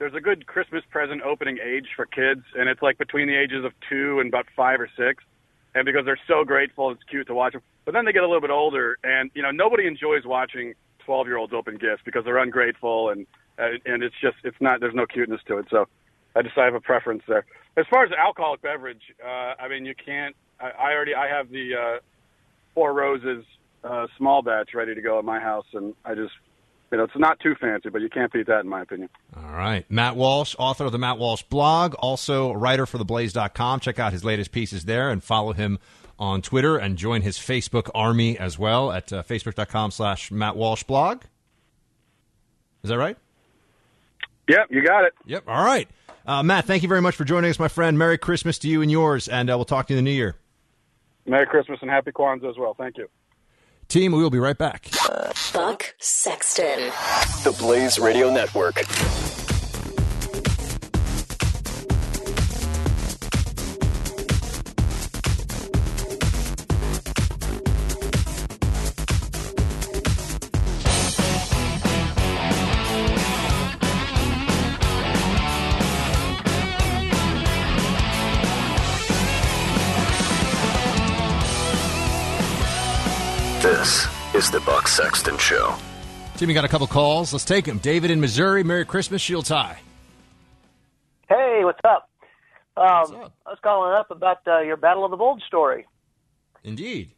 There's a good Christmas present opening age for kids, and it's like between the ages of two and about five or six. And because they're so grateful, it's cute to watch them. But then they get a little bit older, and you know nobody enjoys watching twelve-year-olds open gifts because they're ungrateful, and and it's just it's not there's no cuteness to it. So I just I have a preference there. As far as alcoholic beverage, uh, I mean you can't. I, I already I have the uh, Four Roses uh, small batch ready to go at my house, and I just you know, it's not too fancy, but you can't beat that, in my opinion. All right. Matt Walsh, author of the Matt Walsh blog, also writer for the blaze dot com. Check out his latest pieces there and follow him on Twitter and join his Facebook army as well at uh, facebook dot com slash Matt Walsh blog. Is that right? Yep, you got it. Yep. All right. Uh, Matt, thank you very much for joining us, my friend. Merry Christmas to you and yours, and uh, we'll talk to you in the new year. Merry Christmas and happy Kwanzaa as well. Thank you. Team, we'll be right back. Buck Sexton. The Blaze Radio Network. Is the Buck Sexton Show. Timmy got a couple calls. Let's take them. David in Missouri. Merry Christmas, Shields High. Hey, what's up? Um, what's up? I was calling up about uh, your Battle of the Bulge story. Indeed.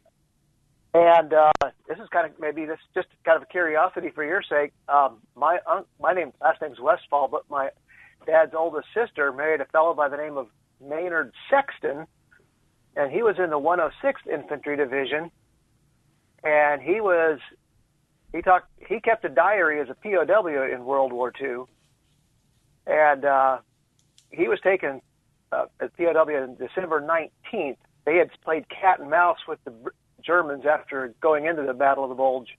And uh, this is kind of maybe this just kind of a curiosity for your sake. Um, my un- my name last name's Westfall, but my dad's oldest sister married a fellow by the name of Maynard Sexton, and he was in the one oh sixth Infantry Division. And he was, he talked, he kept a diary as a P O W in World War Two. And uh, he was taken uh, as P O W on December nineteenth. They had played cat and mouse with the Germans after going into the Battle of the Bulge.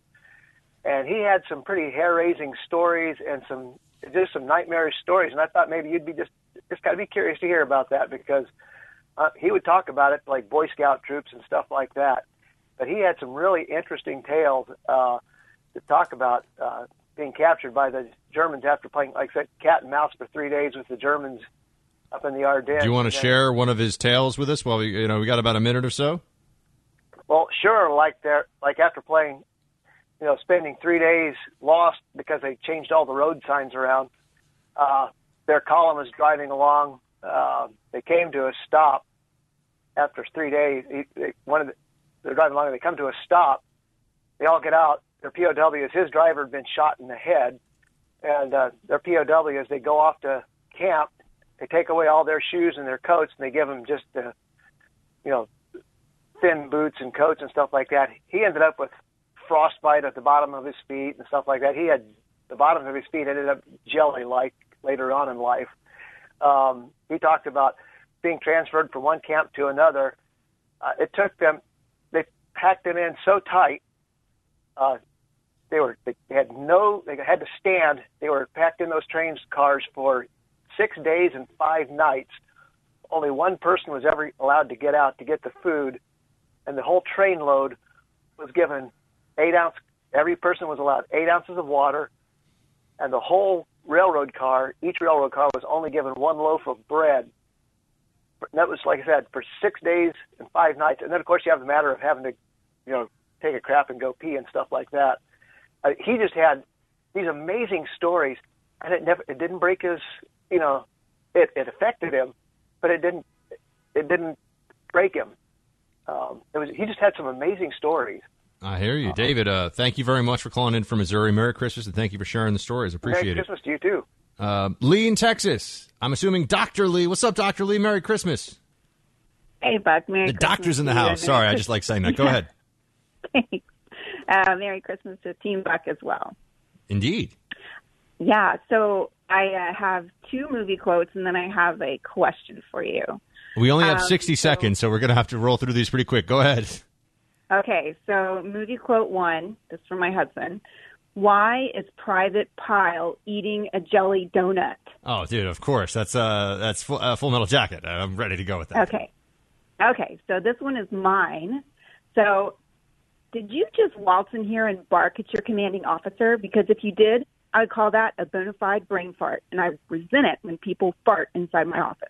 And he had some pretty hair-raising stories and some, just some nightmarish stories. And I thought maybe you'd be just, just got to be curious to hear about that because uh, he would talk about it like Boy Scout troops and stuff like that. But he had some really interesting tales uh, to talk about uh, being captured by the Germans after playing, like I said, cat and mouse for three days with the Germans up in the Ardennes. Do you want to share one of his tales with us? Well, we, you know, we got about a minute or so. Well, sure. Like there, like after playing, you know, spending three days lost because they changed all the road signs around. Uh, their column was driving along. Uh, they came to a stop after three days. He, they, one of the They're driving along and they come to a stop. They all get out. Their P O Ws, his driver had been shot in the head. And uh, their P O Ws, they go off to camp. They take away all their shoes and their coats and they give them just, uh, you know, thin boots and coats and stuff like that. He ended up with frostbite at the bottom of his feet and stuff like that. He had the bottom of his feet ended up jelly-like later on in life. Um, he talked about being transferred from one camp to another. Uh, it took them... packed them in so tight, uh, they were they had no they had to stand. They were packed in those train cars for six days and five nights. Only one person was ever allowed to get out to get the food, and the whole train load was given eight ounce. Every person was allowed eight ounces of water, and the whole railroad car, each railroad car was only given one loaf of bread. And that was, like I said, for six days and five nights. And then, of course, you have the matter of having to, you know, take a crap and go pee and stuff like that. Uh, he just had these amazing stories, and it never, it didn't break his, you know, it, it affected him, but it didn't, it didn't break him. Um, it was he just had some amazing stories. I hear you, David. Uh, thank you very much for calling in from Missouri. Merry Christmas, and thank you for sharing the stories. Appreciate it. Merry Christmas to you too. Uh, Lee in Texas. I'm assuming Doctor Lee. What's up, Doctor Lee? Merry Christmas. Hey, Buck. Merry Christmas. The doctor's in the house. Sorry, I just like saying that. Go ahead. Thanks. Uh, Merry Christmas to Team Buck as well. Indeed. Yeah, so I uh, have two movie quotes, and then I have a question for you. We only have um, sixty so, seconds, so we're going to have to roll through these pretty quick. Go ahead. Okay, so movie quote one, this is from my husband. Why is Private Pyle eating a jelly donut? Oh, dude, of course. That's uh, that's full, uh, Full Metal Jacket. I'm ready to go with that. Okay. Okay, so this one is mine. So did you just waltz in here and bark at your commanding officer? Because if you did, I would call that a bona fide brain fart, and I resent it when people fart inside my office.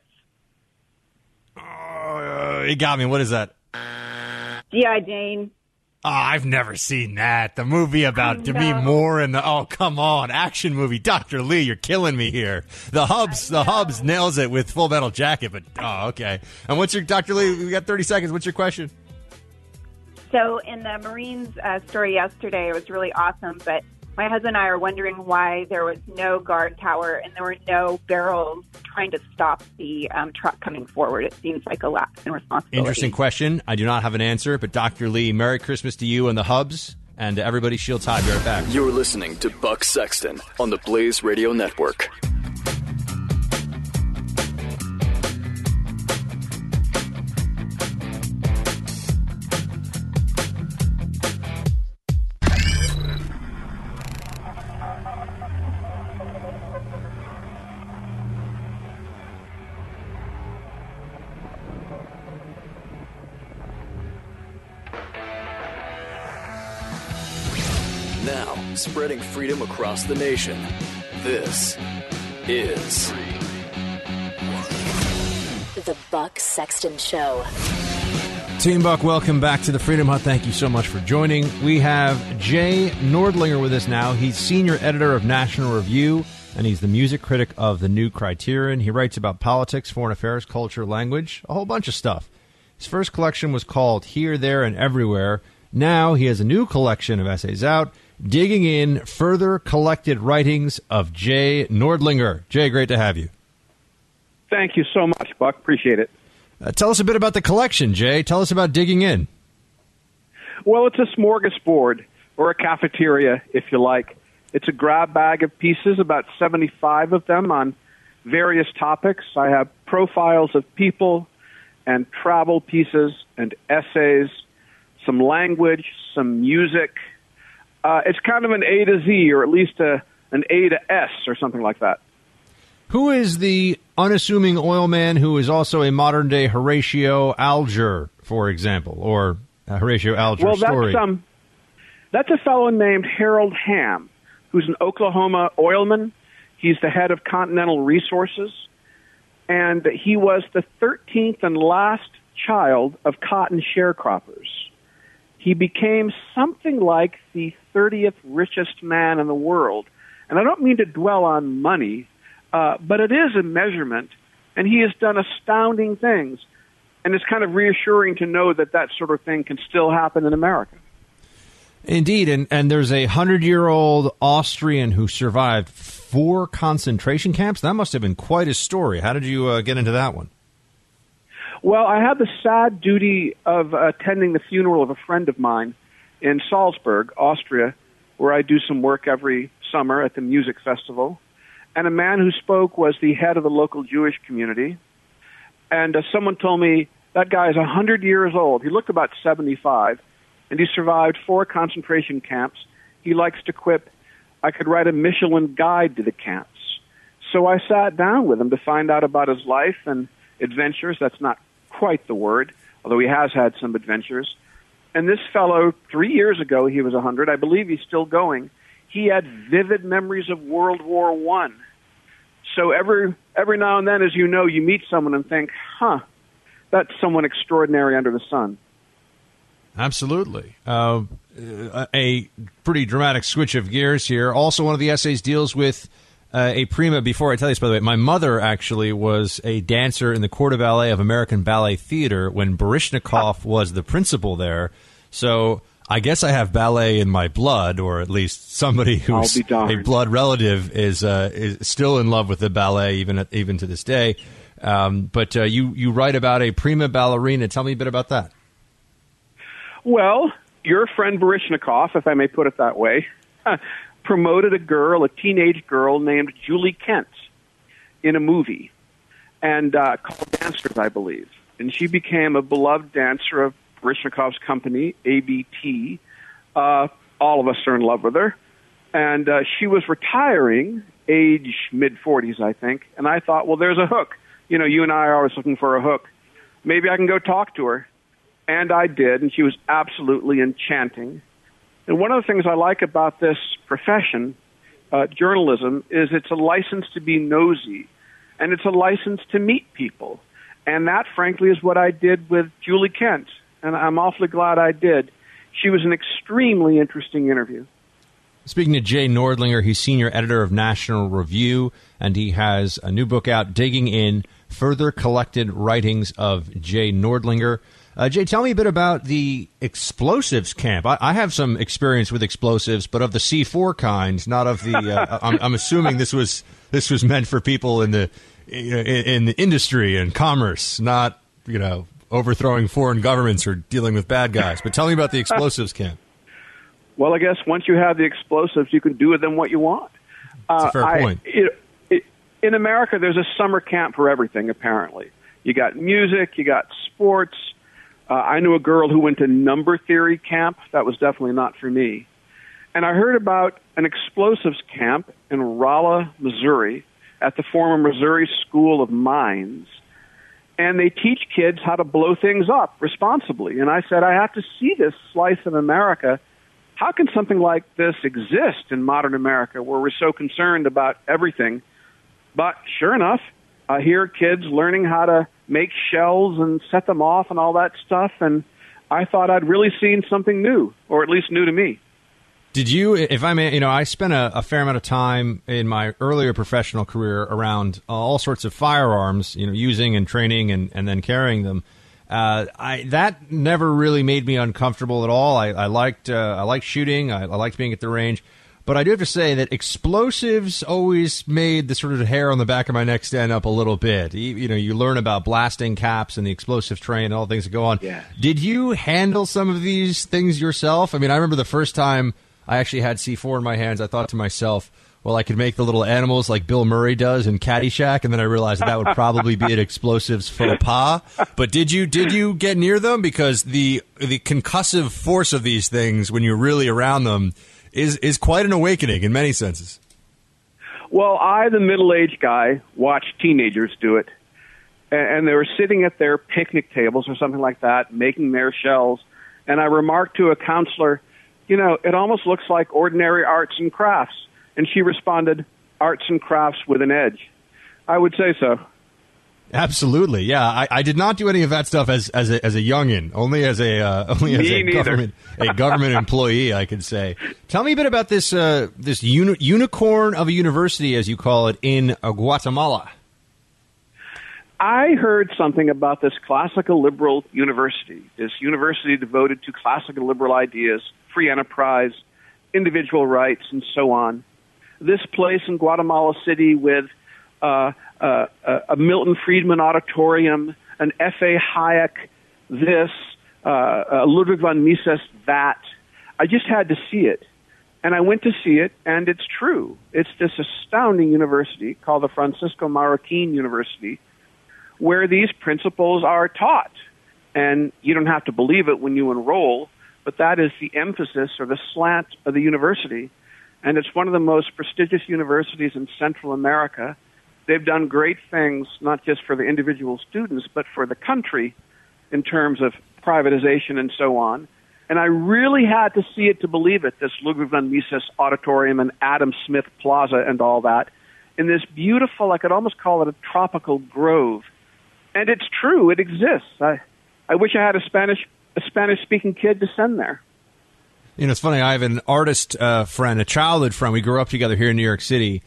Oh, it got me. What is that? G I. Jane. Oh, I've never seen that. The movie about Demi Moore and the oh, come on, action movie. Doctor Lee, you're killing me here. The Hubs, the Hubs nails it with Full Metal Jacket, but oh, okay. And what's your Doctor Lee? We got thirty seconds. What's your question? So, in the Marines uh, story yesterday, it was really awesome. But my husband and I are wondering why there was no guard tower and there were no barrels trying to stop the um, truck coming forward. It seems like a lapse in responsibility. Interesting question. I do not have an answer, but Doctor Lee, Merry Christmas to you and the Hubs, and to everybody, Shields High. Be right back. You're listening to Buck Sexton on the Blaze Radio Network. Spreading freedom across the nation. This is The Buck Sexton Show. Team Buck, welcome back to the Freedom Hut. Thank you so much for joining. We have Jay Nordlinger with us now. He's senior editor of National Review, and he's the music critic of The New Criterion. He writes about politics, foreign affairs, culture, language, a whole bunch of stuff. His first collection was called Here, There, and Everywhere. Now he has a new collection of essays out, Digging In, Further Collected Writings of Jay Nordlinger. Jay, great to have you. Thank you so much, Buck. Appreciate it. Uh, tell us a bit about the collection, Jay. Tell us about Digging In. Well, it's a smorgasbord, or a cafeteria, if you like. It's a grab bag of pieces, about seventy-five of them, on various topics. I have profiles of people and travel pieces and essays, some language, some music. Uh, it's kind of an A to Z, or at least a, an A to S, or something like that. Who is the unassuming oil man who is also a modern-day Horatio Alger, for example, or a Horatio Alger well, story? Well, that's, um, that's a fellow named Harold Hamm, who's an Oklahoma oilman. He's the head of Continental Resources, and he was the thirteenth and last child of cotton sharecroppers. He became something like the thirtieth richest man in the world. And I don't mean to dwell on money, uh, but it is a measurement, and he has done astounding things. And it's kind of reassuring to know that that sort of thing can still happen in America. Indeed, and, and there's a hundred-year-old Austrian who survived four concentration camps. That must have been quite a story. How did you uh, get into that one? Well, I had the sad duty of attending the funeral of a friend of mine in Salzburg, Austria, where I do some work every summer at the music festival. And a man who spoke was the head of the local Jewish community. And uh, someone told me, that guy is one hundred years old. He looked about seventy-five, and he survived four concentration camps. He likes to quip, I could write a Michelin guide to the camps. So I sat down with him to find out about his life and adventures. That's not quite the word, although he has had some adventures. And this fellow, three years ago, he was one hundred. I believe he's still going. He had vivid memories of World War One. So every every now and then, as you know, you meet someone and think, huh, that's someone extraordinary under the sun. Absolutely. Uh, a pretty dramatic switch of gears here. Also, one of the essays deals with Uh, a prima, before I tell you this, by the way, my mother actually was a dancer in the Corps de Ballet of American Ballet Theater when Baryshnikov was the principal there. So I guess I have ballet in my blood, or at least somebody who's a blood relative is uh, is still in love with the ballet, even at, even to this day. Um, but uh, you, you write about a prima ballerina. Tell me a bit about that. Well, your friend Baryshnikov, if I may put it that way, promoted a girl, a teenage girl named Julie Kent in a movie and uh, called Dancers, I believe. And she became a beloved dancer of Baryshnikov's company, A B T. Uh, all of us are in love with her. And uh, she was retiring, age mid-forties, I think. And I thought, well, there's a hook. You know, you and I are always looking for a hook. Maybe I can go talk to her. And I did, and she was absolutely enchanting. And one of the things I like about this profession, uh, journalism, is it's a license to be nosy, and it's a license to meet people. And that, frankly, is what I did with Julie Kent, and I'm awfully glad I did. She was an extremely interesting interview. Speaking to Jay Nordlinger, he's senior editor of National Review, and he has a new book out, Digging In, Further Collected Writings of Jay Nordlinger. Uh, Jay, tell me a bit about the explosives camp. I, I have some experience with explosives, but of the C four kind, not of the. Uh, I'm, I'm assuming this was this was meant for people in the in, in the industry and commerce, not you know overthrowing foreign governments or dealing with bad guys. But tell me about the explosives camp. Well, I guess once you have the explosives, you can do with them what you want. That's uh, a fair I, point. It, it, in America, there's a summer camp for everything. Apparently, you got music, you got sports. Uh, I knew a girl who went to number theory camp. That was definitely not for me. And I heard about an explosives camp in Rolla, Missouri, at the former Missouri School of Mines. And they teach kids how to blow things up responsibly. And I said, I have to see this slice of America. How can something like this exist in modern America where we're so concerned about everything? But sure enough, I hear kids learning how to make shells and set them off and all that stuff, and I thought I'd really seen something new, or at least new to me. Did you, if I may, you know, I spent a, a fair amount of time in my earlier professional career around uh, all sorts of firearms, you know, using and training and, and then carrying them. Uh, I that never really made me uncomfortable at all. I, I liked uh, I liked shooting. I, I liked being at the range. But I do have to say that explosives always made the sort of hair on the back of my neck stand up a little bit. You, you know, you learn about blasting caps and the explosive train and all the things that go on. Yeah. Did you handle some of these things yourself? I mean, I remember the first time I actually had C four in my hands, I thought to myself, well, I could make the little animals like Bill Murray does in Caddyshack, and then I realized that, that would probably be an explosives faux pas. But did you did you get near them? Because the the concussive force of these things, when you're really around them, is is quite an awakening in many senses. Well, I, the middle-aged guy, watched teenagers do it, and, and they were sitting at their picnic tables or something like that, making their shells, and I remarked to a counselor, you know, it almost looks like ordinary arts and crafts, and she responded, arts and crafts with an edge. I would say so. Absolutely, yeah. I, I did not do any of that stuff as as a, as a youngin, only as a uh, only as a government, a government employee, I could say. Tell me a bit about this uh, this uni- unicorn of a university, as you call it, in Guatemala. I heard something about this classical liberal university, this university devoted to classical liberal ideas, free enterprise, individual rights, and so on. This place in Guatemala City with Uh, uh, a Milton Friedman auditorium, an F A Hayek this, uh, uh, Ludwig von Mises that. I just had to see it. And I went to see it, and it's true. It's this astounding university called the Francisco Marroquin University where these principles are taught. And you don't have to believe it when you enroll, but that is the emphasis or the slant of the university. And it's one of the most prestigious universities in Central America. They've done great things, not just for the individual students, but for the country in terms of privatization and so on. And I really had to see it to believe it, this Ludwig von Mises Auditorium and Adam Smith Plaza and all that, in this beautiful, I could almost call it a tropical grove. And it's true, it exists. I, I wish I had a Spanish, a Spanish-speaking kid to send there. You know, it's funny, I have an artist uh, friend, a childhood friend. We grew up together here in New York City.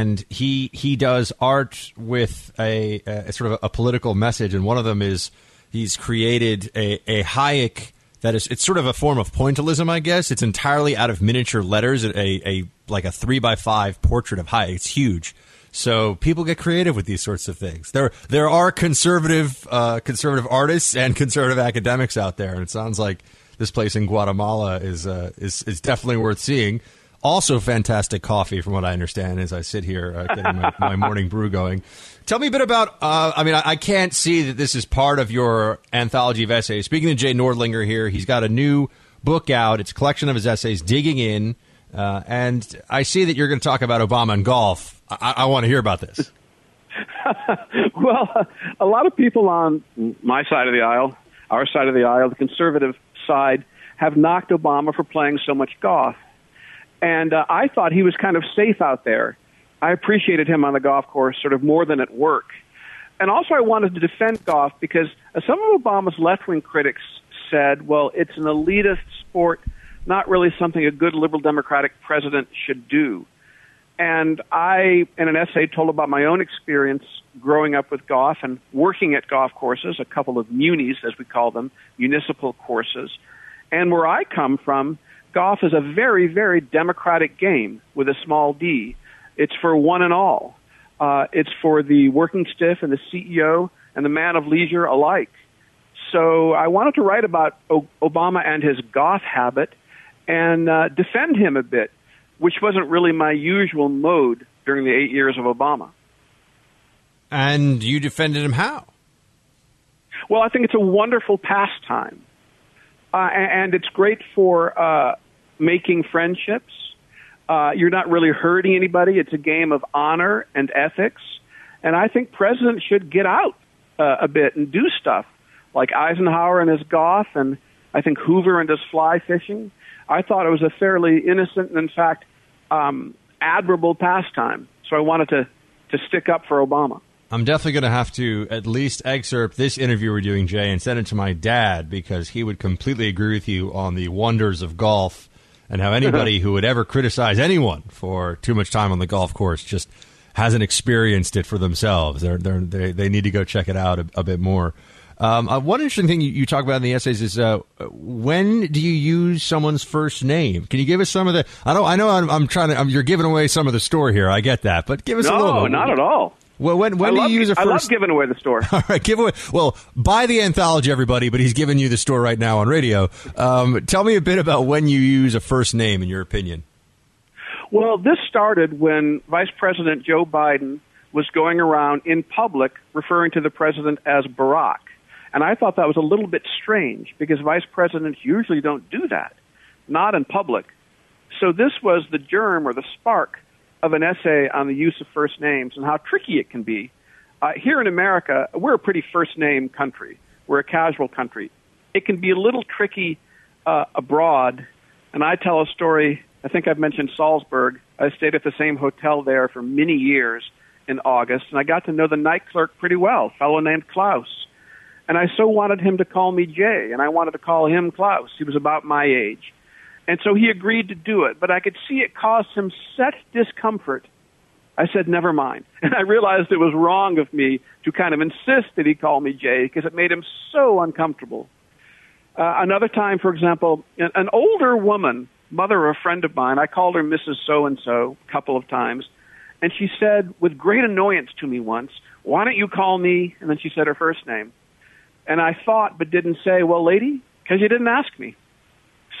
And he he does art with a, a sort of a political message, and one of them is he's created a, a Hayek that is it's sort of a form of pointillism, I guess. It's entirely out of miniature letters, a a like a three by five portrait of Hayek. It's huge, so people get creative with these sorts of things. There there are conservative uh, conservative artists and conservative academics out there, and it sounds like this place in Guatemala is uh, is is definitely worth seeing. Also fantastic coffee, from what I understand, as I sit here uh, getting my, my morning brew going. Tell me a bit about, uh, I mean, I, I can't see that this is part of your anthology of essays. Speaking to Jay Nordlinger here, he's got a new book out. It's a collection of his essays, Digging In. Uh, and I see that you're going to talk about Obama and golf. I, I want to hear about this. Well, a lot of people on my side of the aisle, our side of the aisle, the conservative side, have knocked Obama for playing so much golf. And uh, I thought he was kind of safe out there. I appreciated him on the golf course sort of more than at work. And also I wanted to defend golf because some of Obama's left-wing critics said, well, it's an elitist sport, not really something a good liberal democratic president should do. And I, in an essay, told about my own experience growing up with golf and working at golf courses, a couple of munis, as we call them, municipal courses. And where I come from, golf is a very, very democratic game with a small d. It's for one and all. Uh, it's for the working stiff and the C E O and the man of leisure alike. So I wanted to write about o- Obama and his golf habit and uh, defend him a bit, which wasn't really my usual mode during the eight years of Obama. And you defended him how? Well, I think it's a wonderful pastime. Uh, and it's great for uh, making friendships. Uh, you're not really hurting anybody. It's a game of honor and ethics. And I think presidents should get out uh, a bit and do stuff like Eisenhower and his golf, and I think Hoover and his fly fishing. I thought it was a fairly innocent and, in fact, um, admirable pastime. So I wanted to, to stick up for Obama. I'm definitely going to have to at least excerpt this interview we're doing, Jay, and send it to my dad, because he would completely agree with you on the wonders of golf and how anybody who would ever criticize anyone for too much time on the golf course just hasn't experienced it for themselves. They're, they're, they they need to go check it out a, a bit more. Um, uh, one interesting thing you, you talk about in the essays is uh, when do you use someone's first name? Can you give us some of the? I don't. I know I'm, I'm trying to. I'm, you're giving away some of the store here. I get that, but give us no, a little. No, not at all. Well, when when I do love, you use a first? I love giving away the store. All right, give away. Well, buy the anthology, everybody. But he's giving you the store right now on radio. Um, tell me a bit about when you use a first name, in your opinion. Well, this started when Vice President Joe Biden was going around in public referring to the president as Barack. And I thought that was a little bit strange, because vice presidents usually don't do that, not in public. So this was the germ or the spark of an essay on the use of first names and how tricky it can be. Uh, here in America, we're a pretty first-name country. We're a casual country. It can be a little tricky uh, abroad. And I tell a story. I think I've mentioned Salzburg. I stayed at the same hotel there for many years in August, and I got to know the night clerk pretty well, a fellow named Klaus. And I so wanted him to call me Jay, and I wanted to call him Klaus. He was about my age. And so he agreed to do it, but I could see it caused him such discomfort. I said, never mind. And I realized it was wrong of me to kind of insist that he call me Jay, because it made him so uncomfortable. Uh, another time, for example, an older woman, mother of a friend of mine, I called her Missus So-and-so a couple of times, and she said with great annoyance to me once, why don't you call me? And then she said her first name. And I thought, but didn't say, well, lady, because you didn't ask me.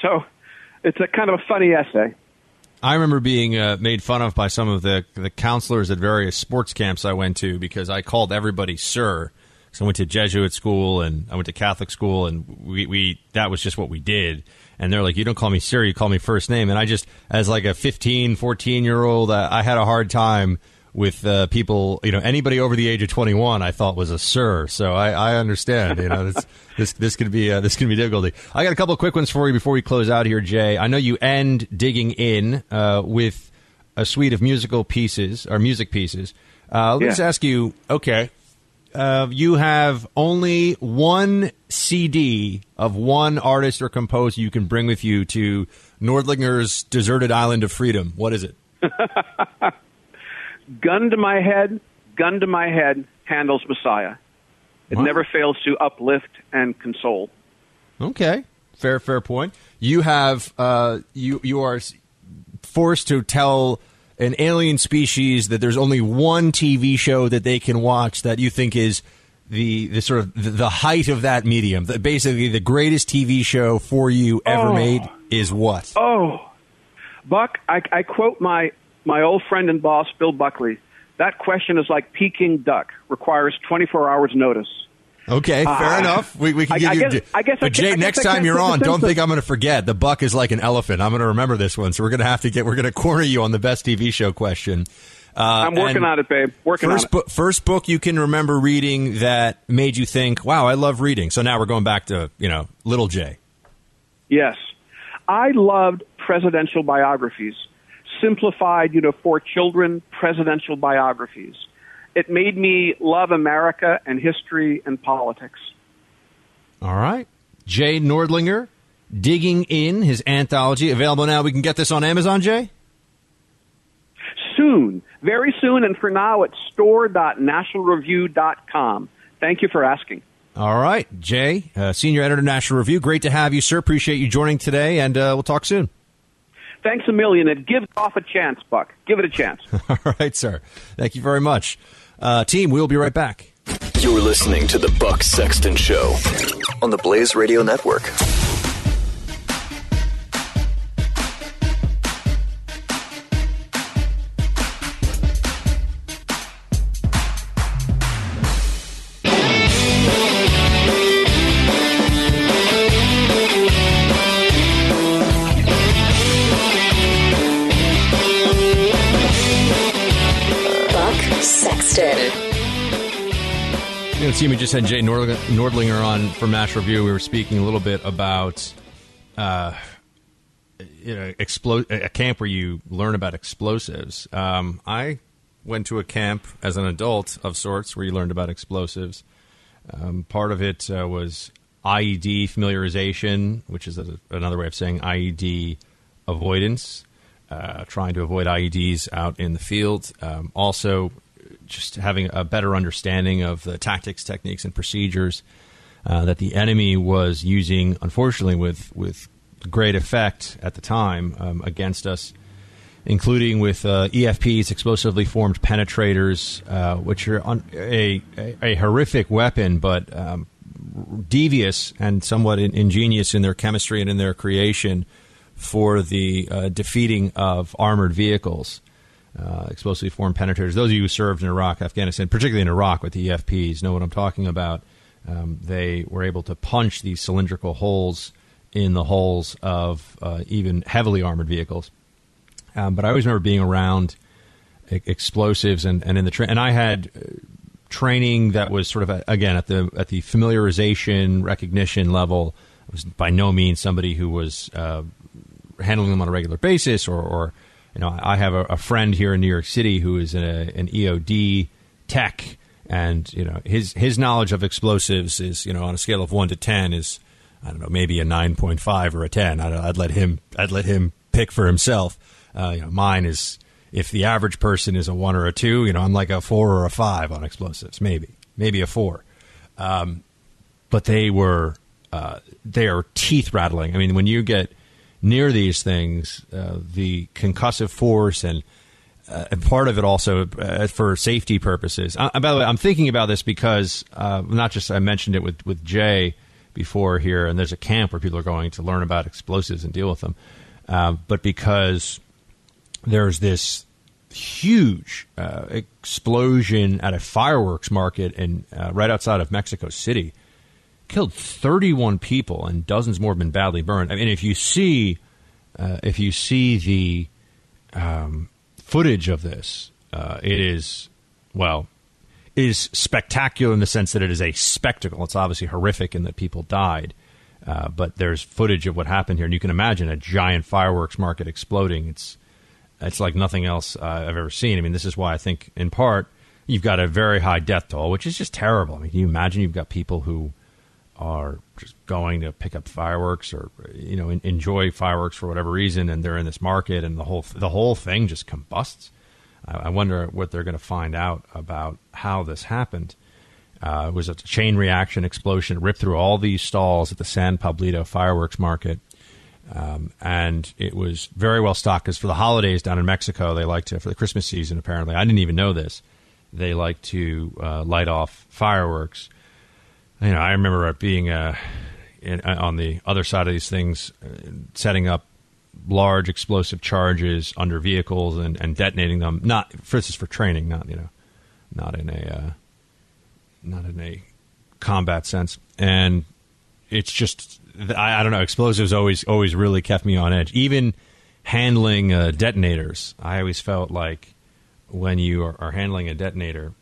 So it's a kind of a funny essay. I remember being uh, made fun of by some of the, the counselors at various sports camps I went to, because I called everybody sir. So I went to Jesuit school and I went to Catholic school, and we, we that was just what we did. And they're like, you don't call me sir, you call me first name. And I just, as like a fifteen, fourteen-year-old, uh, I had a hard time with uh, people, you know, anybody over the age of twenty-one, I thought was a sir. So I, I understand, you know, this this this could be uh, this could be difficulty. I got a couple of quick ones for you before we close out here, Jay. I know you end Digging In uh, with a suite of musical pieces or music pieces. Uh, let me yeah. just ask you, okay, uh, you have only one C D of one artist or composer you can bring with you to Nordlinger's deserted island of freedom. What is it? Gun to my head, gun to my head, Handel's Messiah. It wow. never fails to uplift and console. Okay, fair, fair point. You have, uh, you you are forced to tell an alien species that there's only one T V show that they can watch that you think is the the sort of the, the height of that medium. The, basically, the greatest T V show for you ever oh. made is what? Oh, Buck, I, I quote my. My old friend and boss, Bill Buckley, that question is like Peking duck, requires twenty-four hours notice. Okay, fair uh, enough. We, we can I, give I you. Guess, I guess. But I Jay, guess, next guess time you're on, don't think I'm going to forget. The buck is like an elephant. I'm going to remember this one. So we're going to have to get. We're going to corner you on the best T V show question. Uh, I'm working on it, babe. Working on it. Bu- first book you can remember reading that made you think, "Wow, I love reading." So now we're going back to you know, little Jay. Yes, I loved presidential biographies. Simplified, you know, for children, presidential biographies. It made me love America and history and politics. All right. Jay Nordlinger, Digging In, his anthology, available now. We can get this on Amazon, Jay? Soon. soon, very soon. And for now, it's store dot national review dot com. Thank you for asking. All right, Jay, uh, senior editor of National Review. Great to have you, sir. Appreciate you joining today, and uh, we'll talk soon. Thanks a million. And give off a chance, Buck. Give it a chance. All right, sir. Thank you very much. Uh, team, we'll be right back. You're listening to The Buck Sexton Show on the Blaze Radio Network. See, we just had Jay Nordlinger on from National Review. We were speaking a little bit about uh, you know, explo- a camp where you learn about explosives. Um, I went to a camp as an adult of sorts where you learned about explosives. Um, part of it uh, was I E D familiarization, which is a, another way of saying I E D avoidance, uh, trying to avoid I E Ds out in the field. Um, also, just having a better understanding of the tactics, techniques, and procedures uh, that the enemy was using, unfortunately, with with great effect at the time um, against us, including with uh, E F Ps, explosively formed penetrators, uh, which are un- a, a, a horrific weapon, but um, devious and somewhat in- ingenious in their chemistry and in their creation for the uh, defeating of armored vehicles. Uh, explosively formed penetrators. Those of you who served in Iraq, Afghanistan, particularly in Iraq with the E F Ps, know what I'm talking about. Um, they were able to punch these cylindrical holes in the hulls of uh, even heavily armored vehicles. Um, but I always remember being around e- explosives and, and in the tra- and I had training that was sort of a, again at the at the familiarization recognition level. I was by no means somebody who was uh, handling them on a regular basis or. or You know, I have a, a friend here in New York City who is a, an E O D tech, and you know his his knowledge of explosives is, you know, on a scale of one to ten is, I don't know, maybe a nine point five or a ten. I'd, I'd let him I'd let him pick for himself. Uh, you know, mine is, if the average person is a one or a two, you know, I'm like a four or a five on explosives, maybe maybe a four. Um, but they were uh, they are teeth rattling. I mean, when you get near these things, uh, the concussive force and, uh, and part of it also uh, for safety purposes. Uh, by the way, I'm thinking about this because uh, not just I mentioned it with, with Jay before here, and there's a camp where people are going to learn about explosives and deal with them, uh, but because there's this huge uh, explosion at a fireworks market in, uh, right outside of Mexico City. Killed thirty-one people and dozens more have been badly burned. I mean, if you see, uh, if you see the um, footage of this, uh, it is well, it is spectacular in the sense that it is a spectacle. It's obviously horrific in that people died, uh, but there's footage of what happened here, and you can imagine a giant fireworks market exploding. It's it's like nothing else uh, I've ever seen. I mean, this is why I think, in part, you've got a very high death toll, which is just terrible. I mean, can you imagine you've got people who are just going to pick up fireworks or, you know, enjoy fireworks for whatever reason, and they're in this market, and the whole the whole thing just combusts. I wonder what they're going to find out about how this happened. Uh, it was a chain reaction explosion, ripped through all these stalls at the San Pablito fireworks market, um, and it was very well stocked because for the holidays down in Mexico, they like to, for the Christmas season apparently, I didn't even know this, they like to uh, light off fireworks. You know, I remember being uh, in, on the other side of these things, uh, setting up large explosive charges under vehicles and, and detonating them. Not, for instance, for training, not you know, not in a uh, not in a combat sense. And it's just, I, I don't know. Explosives always always really kept me on edge. Even handling uh, detonators, I always felt like when you are, are handling a detonator.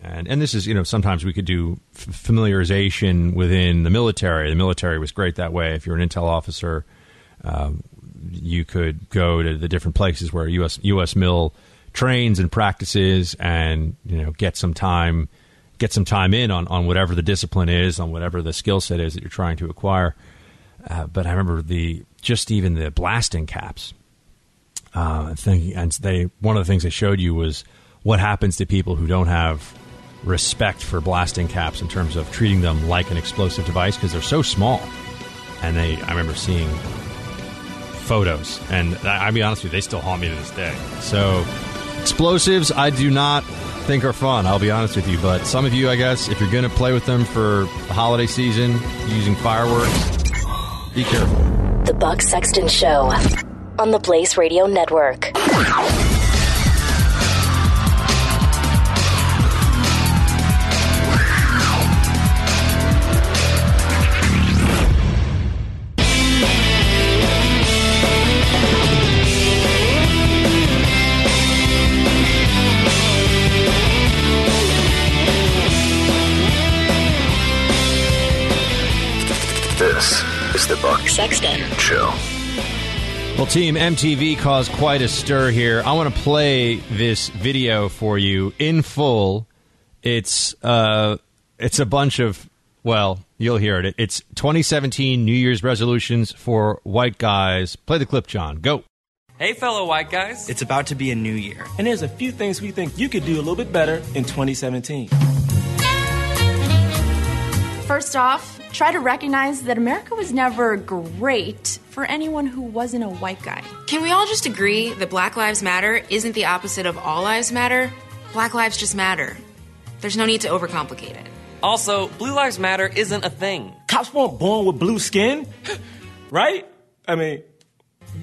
And and this is, you know, sometimes we could do f- familiarization within the military. The military was great that way. If you're an intel officer, um, you could go to the different places where U S U S Mil trains and practices, and you know, get some time, get some time in on, on whatever the discipline is, on whatever the skill set is that you're trying to acquire. Uh, but I remember the just even the blasting caps. Uh, thing, and they one of the things they showed you was what happens to people who don't have respect for blasting caps in terms of treating them like an explosive device, because they're so small. And they, I remember seeing photos, and I, I'll be honest with you, they still haunt me to this day. So explosives, I do not think are fun, I'll be honest with you. But some of you, I guess, if you're going to play with them for the holiday season, using fireworks, be careful. The Buck Sexton Show on the Blaze Radio Network. This is the Buck Sexton Show. Well, team, M T V caused quite a stir here. I want to play this video for you in full. It's uh, it's a bunch of, well, you'll hear it. It's twenty seventeen New Year's resolutions for white guys. Play the clip, John. Go. Hey, fellow white guys. It's about to be a new year. And there's a few things we think you could do a little bit better in twenty seventeen. First off, try to recognize that America was never great for anyone who wasn't a white guy. Can we all just agree that Black Lives Matter isn't the opposite of all lives matter? Black lives just matter. There's no need to overcomplicate it. Also, Blue Lives Matter isn't a thing. Cops weren't born with blue skin, right? I mean,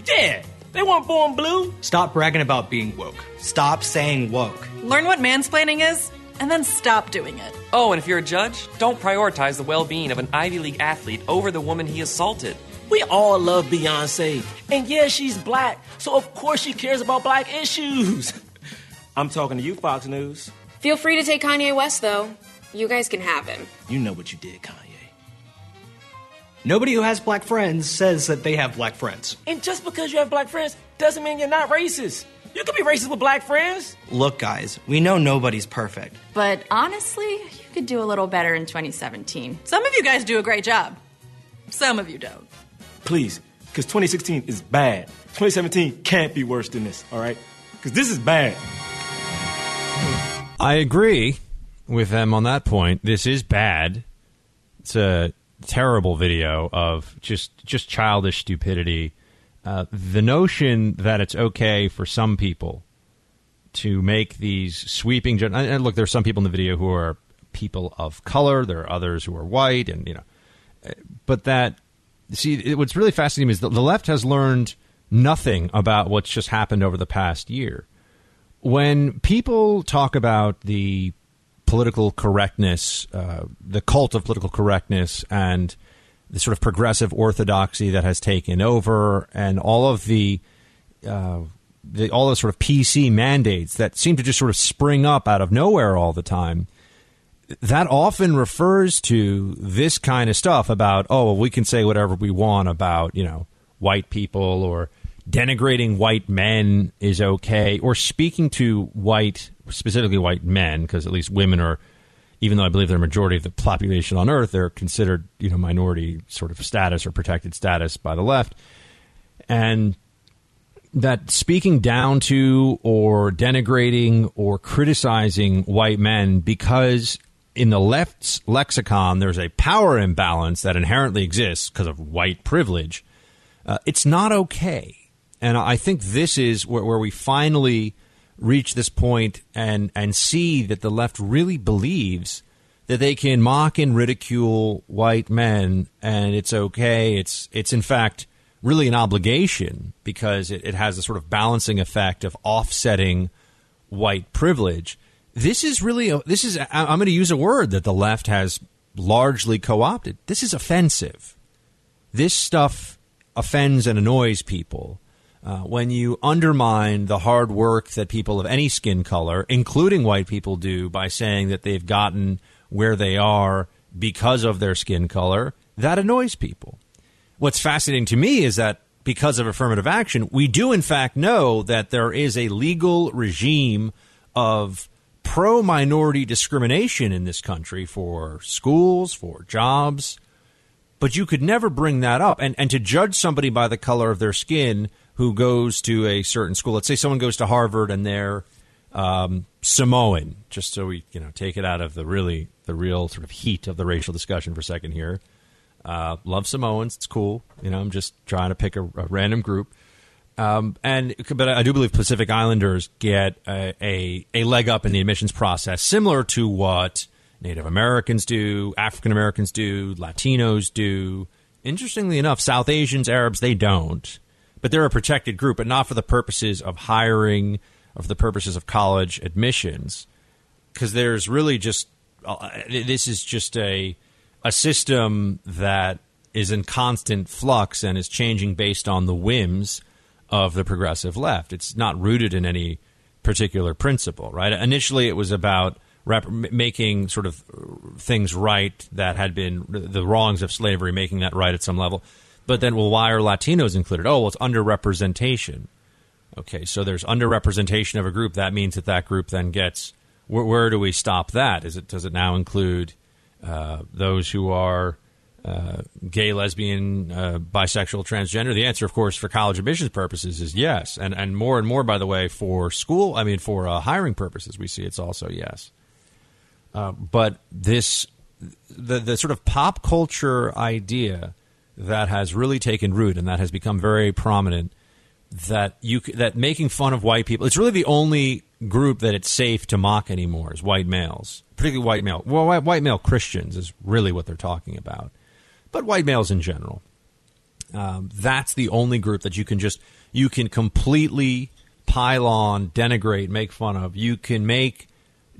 yeah, they weren't born blue. Stop bragging about being woke. Stop saying woke. Learn what mansplaining is, and then stop doing it. Oh, and if you're a judge, don't prioritize the well-being of an Ivy League athlete over the woman he assaulted. We all love Beyonce. And yeah, she's black, so of course she cares about black issues. I'm talking to you, Fox News. Feel free to take Kanye West, though. You guys can have him. You know what you did, Kanye. Nobody who has black friends says that they have black friends. And just because you have black friends doesn't mean you're not racist. You could be racist with black friends. Look, guys, we know nobody's perfect. But honestly, you could do a little better in twenty seventeen. Some of you guys do a great job. Some of you don't. Please, because twenty sixteen is bad. twenty seventeen can't be worse than this, all right? Because this is bad. I agree with them on that point. This is bad. It's a terrible video of just, just childish stupidity. Uh, the notion that it's okay for some people to make these sweeping... Gen- and look, there's some people in the video who are people of color. There are others who are white, and, you know... But that... See, it, what's really fascinating is the, the left has learned nothing about what's just happened over the past year. When people talk about the political correctness, uh, the cult of political correctness, and... the sort of progressive orthodoxy that has taken over, and all of the, uh, the all the sort of P C mandates that seem to just sort of spring up out of nowhere all the time, that often refers to this kind of stuff about, oh, well, we can say whatever we want about, you know, white people, or denigrating white men is okay, or speaking to white, specifically white men, because at least women are, even though I believe they're a majority of the population on Earth, they're considered, you know, minority sort of status or protected status by the left. And that speaking down to or denigrating or criticizing white men, because in the left's lexicon, there's a power imbalance that inherently exists because of white privilege. Uh, it's not okay. And I think this is where, where we finally... reach this point and and see that the left really believes that they can mock and ridicule white men, and it's okay. It's it's in fact really an obligation, because it, it has a sort of balancing effect of offsetting white privilege. This is really a, this is I'm going to use a word that the left has largely co-opted. This is offensive. This stuff offends and annoys people. Uh, when you undermine the hard work that people of any skin color, including white people, do by saying that they've gotten where they are because of their skin color, that annoys people. What's fascinating to me is that because of affirmative action, we do in fact know that there is a legal regime of pro-minority discrimination in this country for schools, for jobs, but you could never bring that up. And, and to judge somebody by the color of their skin who goes to a certain school. Let's say someone goes to Harvard and they're um, Samoan, just so we you know take it out of the really the real sort of heat of the racial discussion for a second here. Uh, love Samoans, it's cool. You know, I'm just trying to pick a, a random group. Um, and but I do believe Pacific Islanders get a, a a leg up in the admissions process, similar to what Native Americans do, African Americans do, Latinos do. Interestingly enough, South Asians, Arabs, they don't. But they're a protected group, but not for the purposes of hiring, of the purposes of college admissions, because there's really just uh, this is just a a system that is in constant flux and is changing based on the whims of the progressive left. It's not rooted in any particular principle, right? Initially, it was about rep- making sort of things right that had been the wrongs of slavery, making that right at some level. But then, well, why are Latinos included? Oh, well, it's underrepresentation. Okay, so there's underrepresentation of a group. That means that that group then gets where, where do we stop that? Is it, does it now include uh, those who are Uh, gay, lesbian, uh, bisexual, transgender? The answer, of course, for college admissions purposes is yes. And and more and more, by the way, for school, I mean, for uh, hiring purposes, we see it's also yes. Uh, but this, the, the sort of pop culture idea that has really taken root and that has become very prominent, that you that making fun of white people, it's really the only group that it's safe to mock anymore is white males, particularly white male. Well, white, white male Christians is really what they're talking about. But white males in general, um, that's the only group that you can just, you can completely pile on, denigrate, make fun of. You can make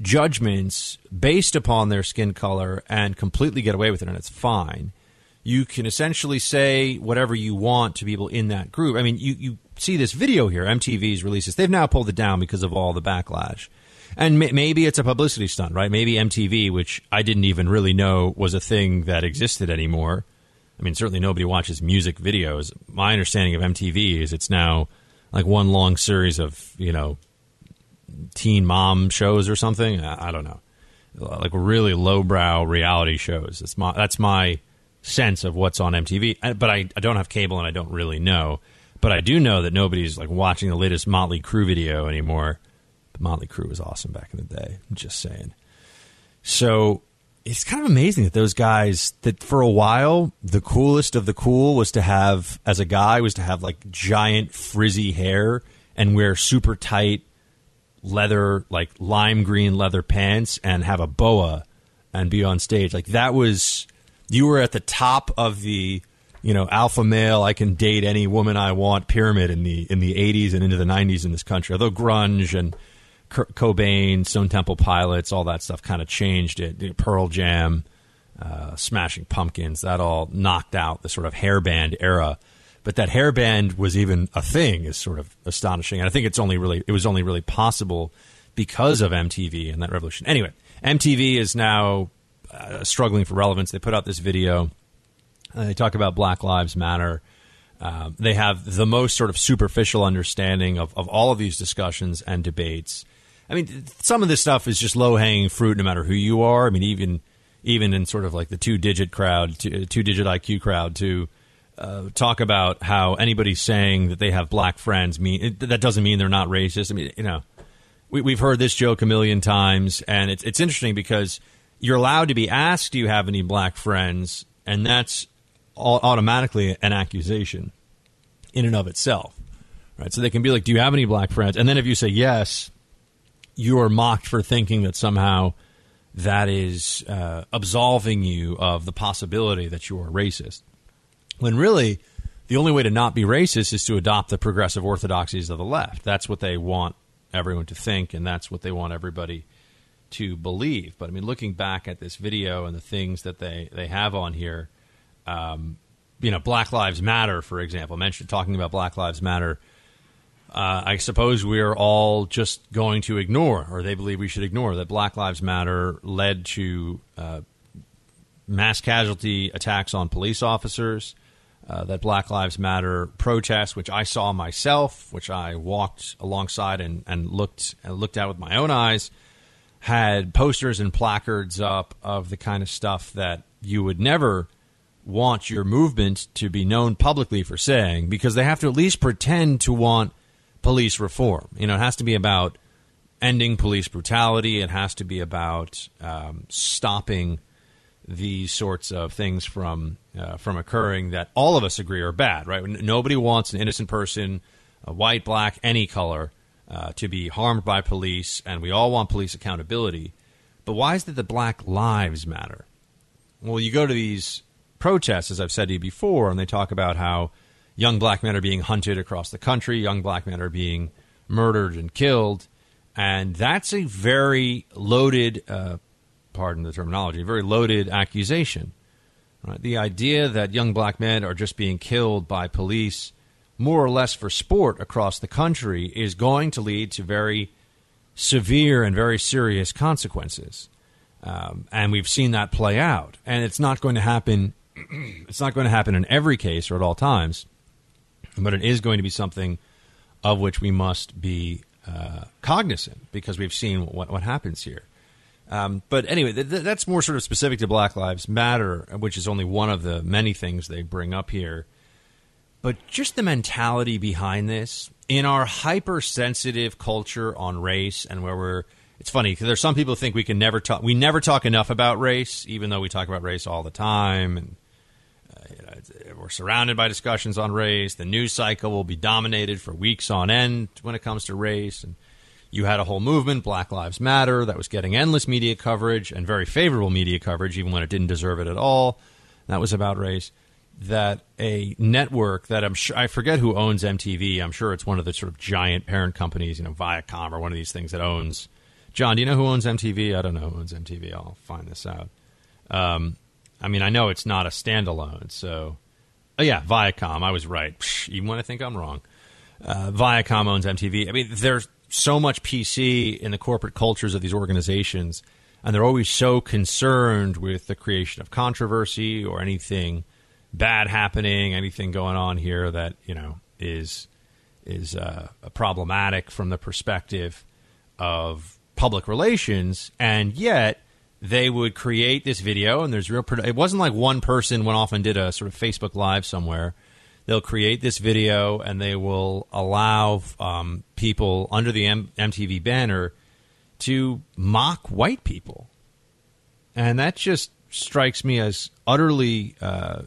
judgments based upon their skin color and completely get away with it, and it's fine. You can essentially say whatever you want to people in that group. I mean, you, you see this video here, M T V's releases. They've now pulled it down because of all the backlash. And maybe it's a publicity stunt, right? Maybe M T V, which I didn't even really know was a thing that existed anymore. I mean, certainly nobody watches music videos. My understanding of M T V is it's now like one long series of, you know, teen mom shows or something. I don't know. Like really lowbrow reality shows. That's my, that's my sense of what's on M T V. But I, I don't have cable and I don't really know. But I do know that nobody's like watching the latest Motley Crue video anymore. Motley Crue was awesome back in the day. I'm just saying. So it's kind of amazing that those guys, that for a while, the coolest of the cool was to have, as a guy, was to have like giant frizzy hair and wear super tight leather, like lime green leather pants and have a boa and be on stage. Like that was, you were at the top of the, you know, alpha male, I can date any woman I want pyramid in the in the eighties and into the nineties in this country. Although grunge and Cobain, Stone Temple Pilots, all that stuff kind of changed it. Pearl Jam, uh, Smashing Pumpkins, that all knocked out the sort of hairband era. But that hairband was even a thing is sort of astonishing. And I think it's only really it was only really possible because of M T V and that revolution. Anyway, M T V is now uh, struggling for relevance. They put out this video. Uh, they talk about Black Lives Matter. Uh, they have the most sort of superficial understanding of, of all of these discussions and debates. I mean, some of this stuff is just low-hanging fruit no matter who you are. I mean, even even in sort of like the two-digit crowd, two-digit I Q crowd, to uh, talk about how anybody saying that they have black friends, mean it, that doesn't mean they're not racist. I mean, you know, we, we've heard this joke a million times, and it's, it's interesting because you're allowed to be asked, do you have any black friends, and that's automatically an accusation in and of itself, right? So they can be like, do you have any black friends? And then if you say yes, you are mocked for thinking that somehow that is uh, absolving you of the possibility that you are racist. When really, the only way to not be racist is to adopt the progressive orthodoxies of the left. That's what they want everyone to think, and that's what they want everybody to believe. But I mean, looking back at this video and the things that they, they have on here, Um, you know, Black Lives Matter, for example, mentioned talking about Black Lives Matter. Uh, I suppose we are all just going to ignore, or they believe we should ignore, that Black Lives Matter led to uh, mass casualty attacks on police officers, uh, that Black Lives Matter protests, which I saw myself, which I walked alongside and, and looked and looked at with my own eyes, had posters and placards up of the kind of stuff that you would never want your movement to be known publicly for saying, because they have to at least pretend to want police reform. You know, it has to be about ending police brutality. It has to be about um, stopping these sorts of things from uh, from occurring that all of us agree are bad, right? Nobody wants an innocent person, a white, black, any color, uh, to be harmed by police, and we all want police accountability. But why is it that Black Lives Matter? Well, you go to these protests, as I've said to you before, and they talk about how young black men are being hunted across the country, young black men are being murdered and killed, and that's a very loaded, uh, pardon the terminology, very loaded accusation. Right? The idea that young black men are just being killed by police more or less for sport across the country is going to lead to very severe and very serious consequences. Um, and we've seen that play out. And it's not going to happen. It's not going to happen in every case or at all times, but it is going to be something of which we must be uh, cognizant, because we've seen what, what happens here. Um, but anyway, th- th- that's more sort of specific to Black Lives Matter, which is only one of the many things they bring up here. But just the mentality behind this in our hypersensitive culture on race, and where we're, it's funny because there's some people who think we can never talk, we never talk enough about race, even though we talk about race all the time. And uh, you know, we're surrounded by discussions on race. The news cycle will be dominated for weeks on end when it comes to race. And you had a whole movement, Black Lives Matter, that was getting endless media coverage and very favorable media coverage, even when it didn't deserve it at all. That was about race. That a network that I'm sure, I forget who owns M T V. I'm sure it's one of the sort of giant parent companies, you know, Viacom or one of these things that owns. John, do you know who owns M T V? I don't know who owns M T V. I'll find this out. Um, I mean, I know it's not a standalone. So, oh yeah, Viacom. I was right. Psh, even when I think I'm wrong. Uh, Viacom owns M T V. I mean, there's so much P C in the corporate cultures of these organizations, and they're always so concerned with the creation of controversy or anything bad happening, anything going on here that, you know, is is uh, problematic from the perspective of public relations. And yet they would create this video, and there's real produ- it wasn't like one person went off and did a sort of Facebook Live somewhere. They'll create this video, and they will allow um, people under the M- MTV banner to mock white people. And that just strikes me as utterly uh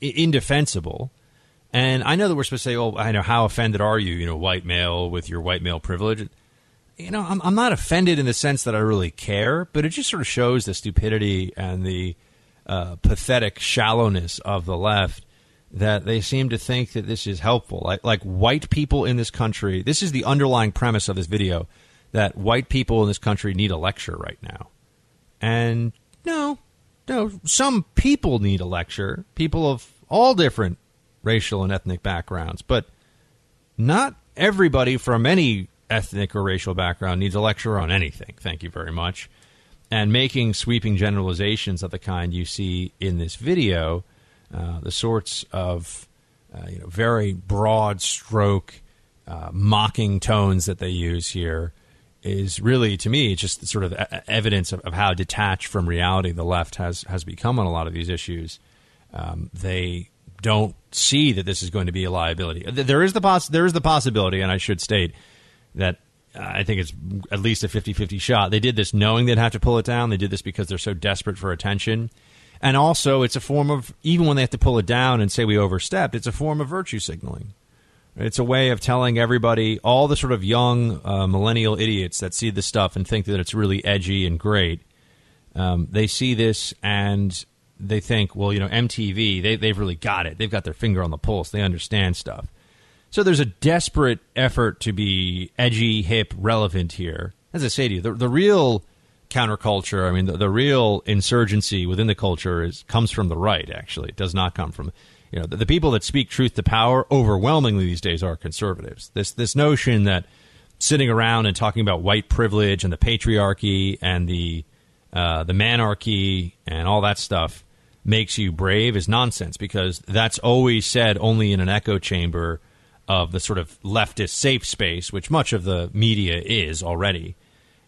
indefensible. And I know that we're supposed to say, oh, I know, how offended are you, you know, white male with your white male privilege? You know, I'm, I'm not offended in the sense that I really care, but it just sort of shows the stupidity and the uh, pathetic shallowness of the left, that they seem to think that this is helpful. Like, like white people in this country, this is the underlying premise of this video, that white people in this country need a lecture right now. And no, No, some people need a lecture, people of all different racial and ethnic backgrounds, but not everybody from any ethnic or racial background needs a lecture on anything. Thank you very much. And making sweeping generalizations of the kind you see in this video, uh, the sorts of uh, you know, very broad stroke uh, mocking tones that they use here, is really, to me, just sort of evidence of, of how detached from reality the left has, has become on a lot of these issues. Um, they don't see that this is going to be a liability. There is the poss- there is the possibility, and I should state that I think it's at least a fifty-fifty shot. They did this knowing they'd have to pull it down. They did this because they're so desperate for attention. And also, it's a form of, even when they have to pull it down and say we overstepped, it's a form of virtue signaling. It's a way of telling everybody, all the sort of young uh, millennial idiots that see this stuff and think that it's really edgy and great, um, they see this and they think, well, you know, M T V, they, they've really got it. They've got their finger on the pulse. They understand stuff. So there's a desperate effort to be edgy, hip, relevant here. As I say to you, the, the real counterculture, I mean, the, the real insurgency within the culture is comes from the right, actually. It does not come from... You know, the, the people that speak truth to power overwhelmingly these days are conservatives. This this notion that sitting around and talking about white privilege and the patriarchy and the uh, the manarchy and all that stuff makes you brave is nonsense, because that's always said only in an echo chamber of the sort of leftist safe space, which much of the media is already.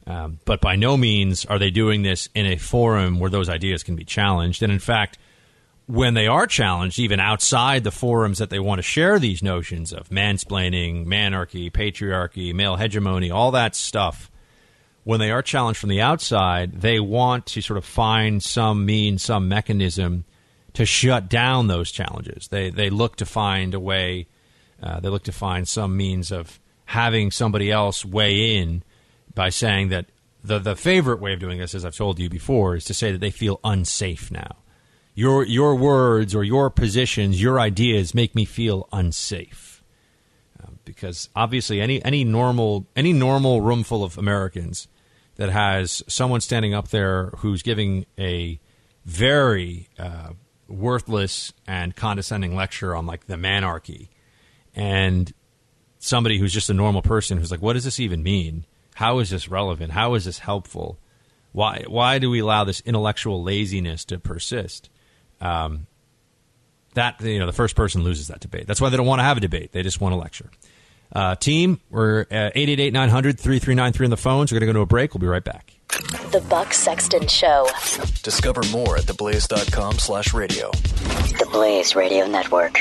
Um, but by no means are they doing this in a forum where those ideas can be challenged. And in fact, when they are challenged, even outside the forums that they want to share these notions of mansplaining, manarchy, patriarchy, male hegemony, all that stuff, when they are challenged from the outside, they want to sort of find some means, some mechanism to shut down those challenges. They they look to find a way, uh, they look to find some means of having somebody else weigh in by saying that the the favorite way of doing this, as I've told you before, is to say that they feel unsafe now. Your your words or your positions, your ideas make me feel unsafe, uh, because obviously any any normal any normal room full of Americans that has someone standing up there who's giving a very uh, worthless and condescending lecture on like the manarchy, and somebody who's just a normal person who's like, what does this even mean? How is this relevant? How is this helpful? Why why do we allow this intellectual laziness to persist? Um, that, you know, the first person loses that debate. That's why they don't want to have a debate. They just want a lecture. Uh, team, we're at eight eight eight, nine hundred, three three nine three on the phones. We're going to go to a break. We'll be right back. The Buck Sexton Show. Discover more at TheBlaze.com slash radio. The Blaze Radio Network.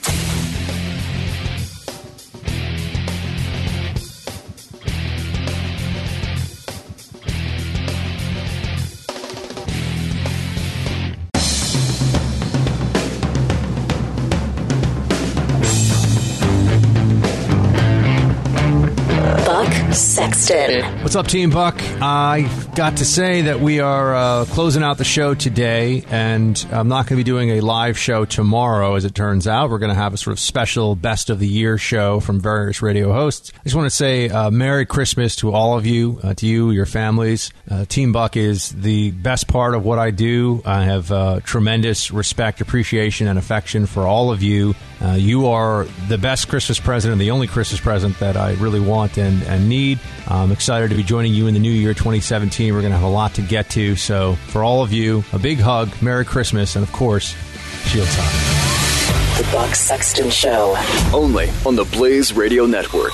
Sexton. What's up, Team Buck? I got to say that we are uh, closing out the show today, and I'm not going to be doing a live show tomorrow, as it turns out. We're going to have a sort of special best of the year show from various radio hosts. I just want to say uh, Merry Christmas to all of you, uh, to you, your families. Uh, Team Buck is the best part of what I do. I have uh, tremendous respect, appreciation, and affection for all of you. Uh, you are the best Christmas present and the only Christmas present that I really want and, and need. I'm excited to be joining you in the new year, twenty seventeen. We're going to have a lot to get to. So for all of you, a big hug, Merry Christmas, and of course, Shield Time. The Buck Sexton Show. Only on the Blaze Radio Network.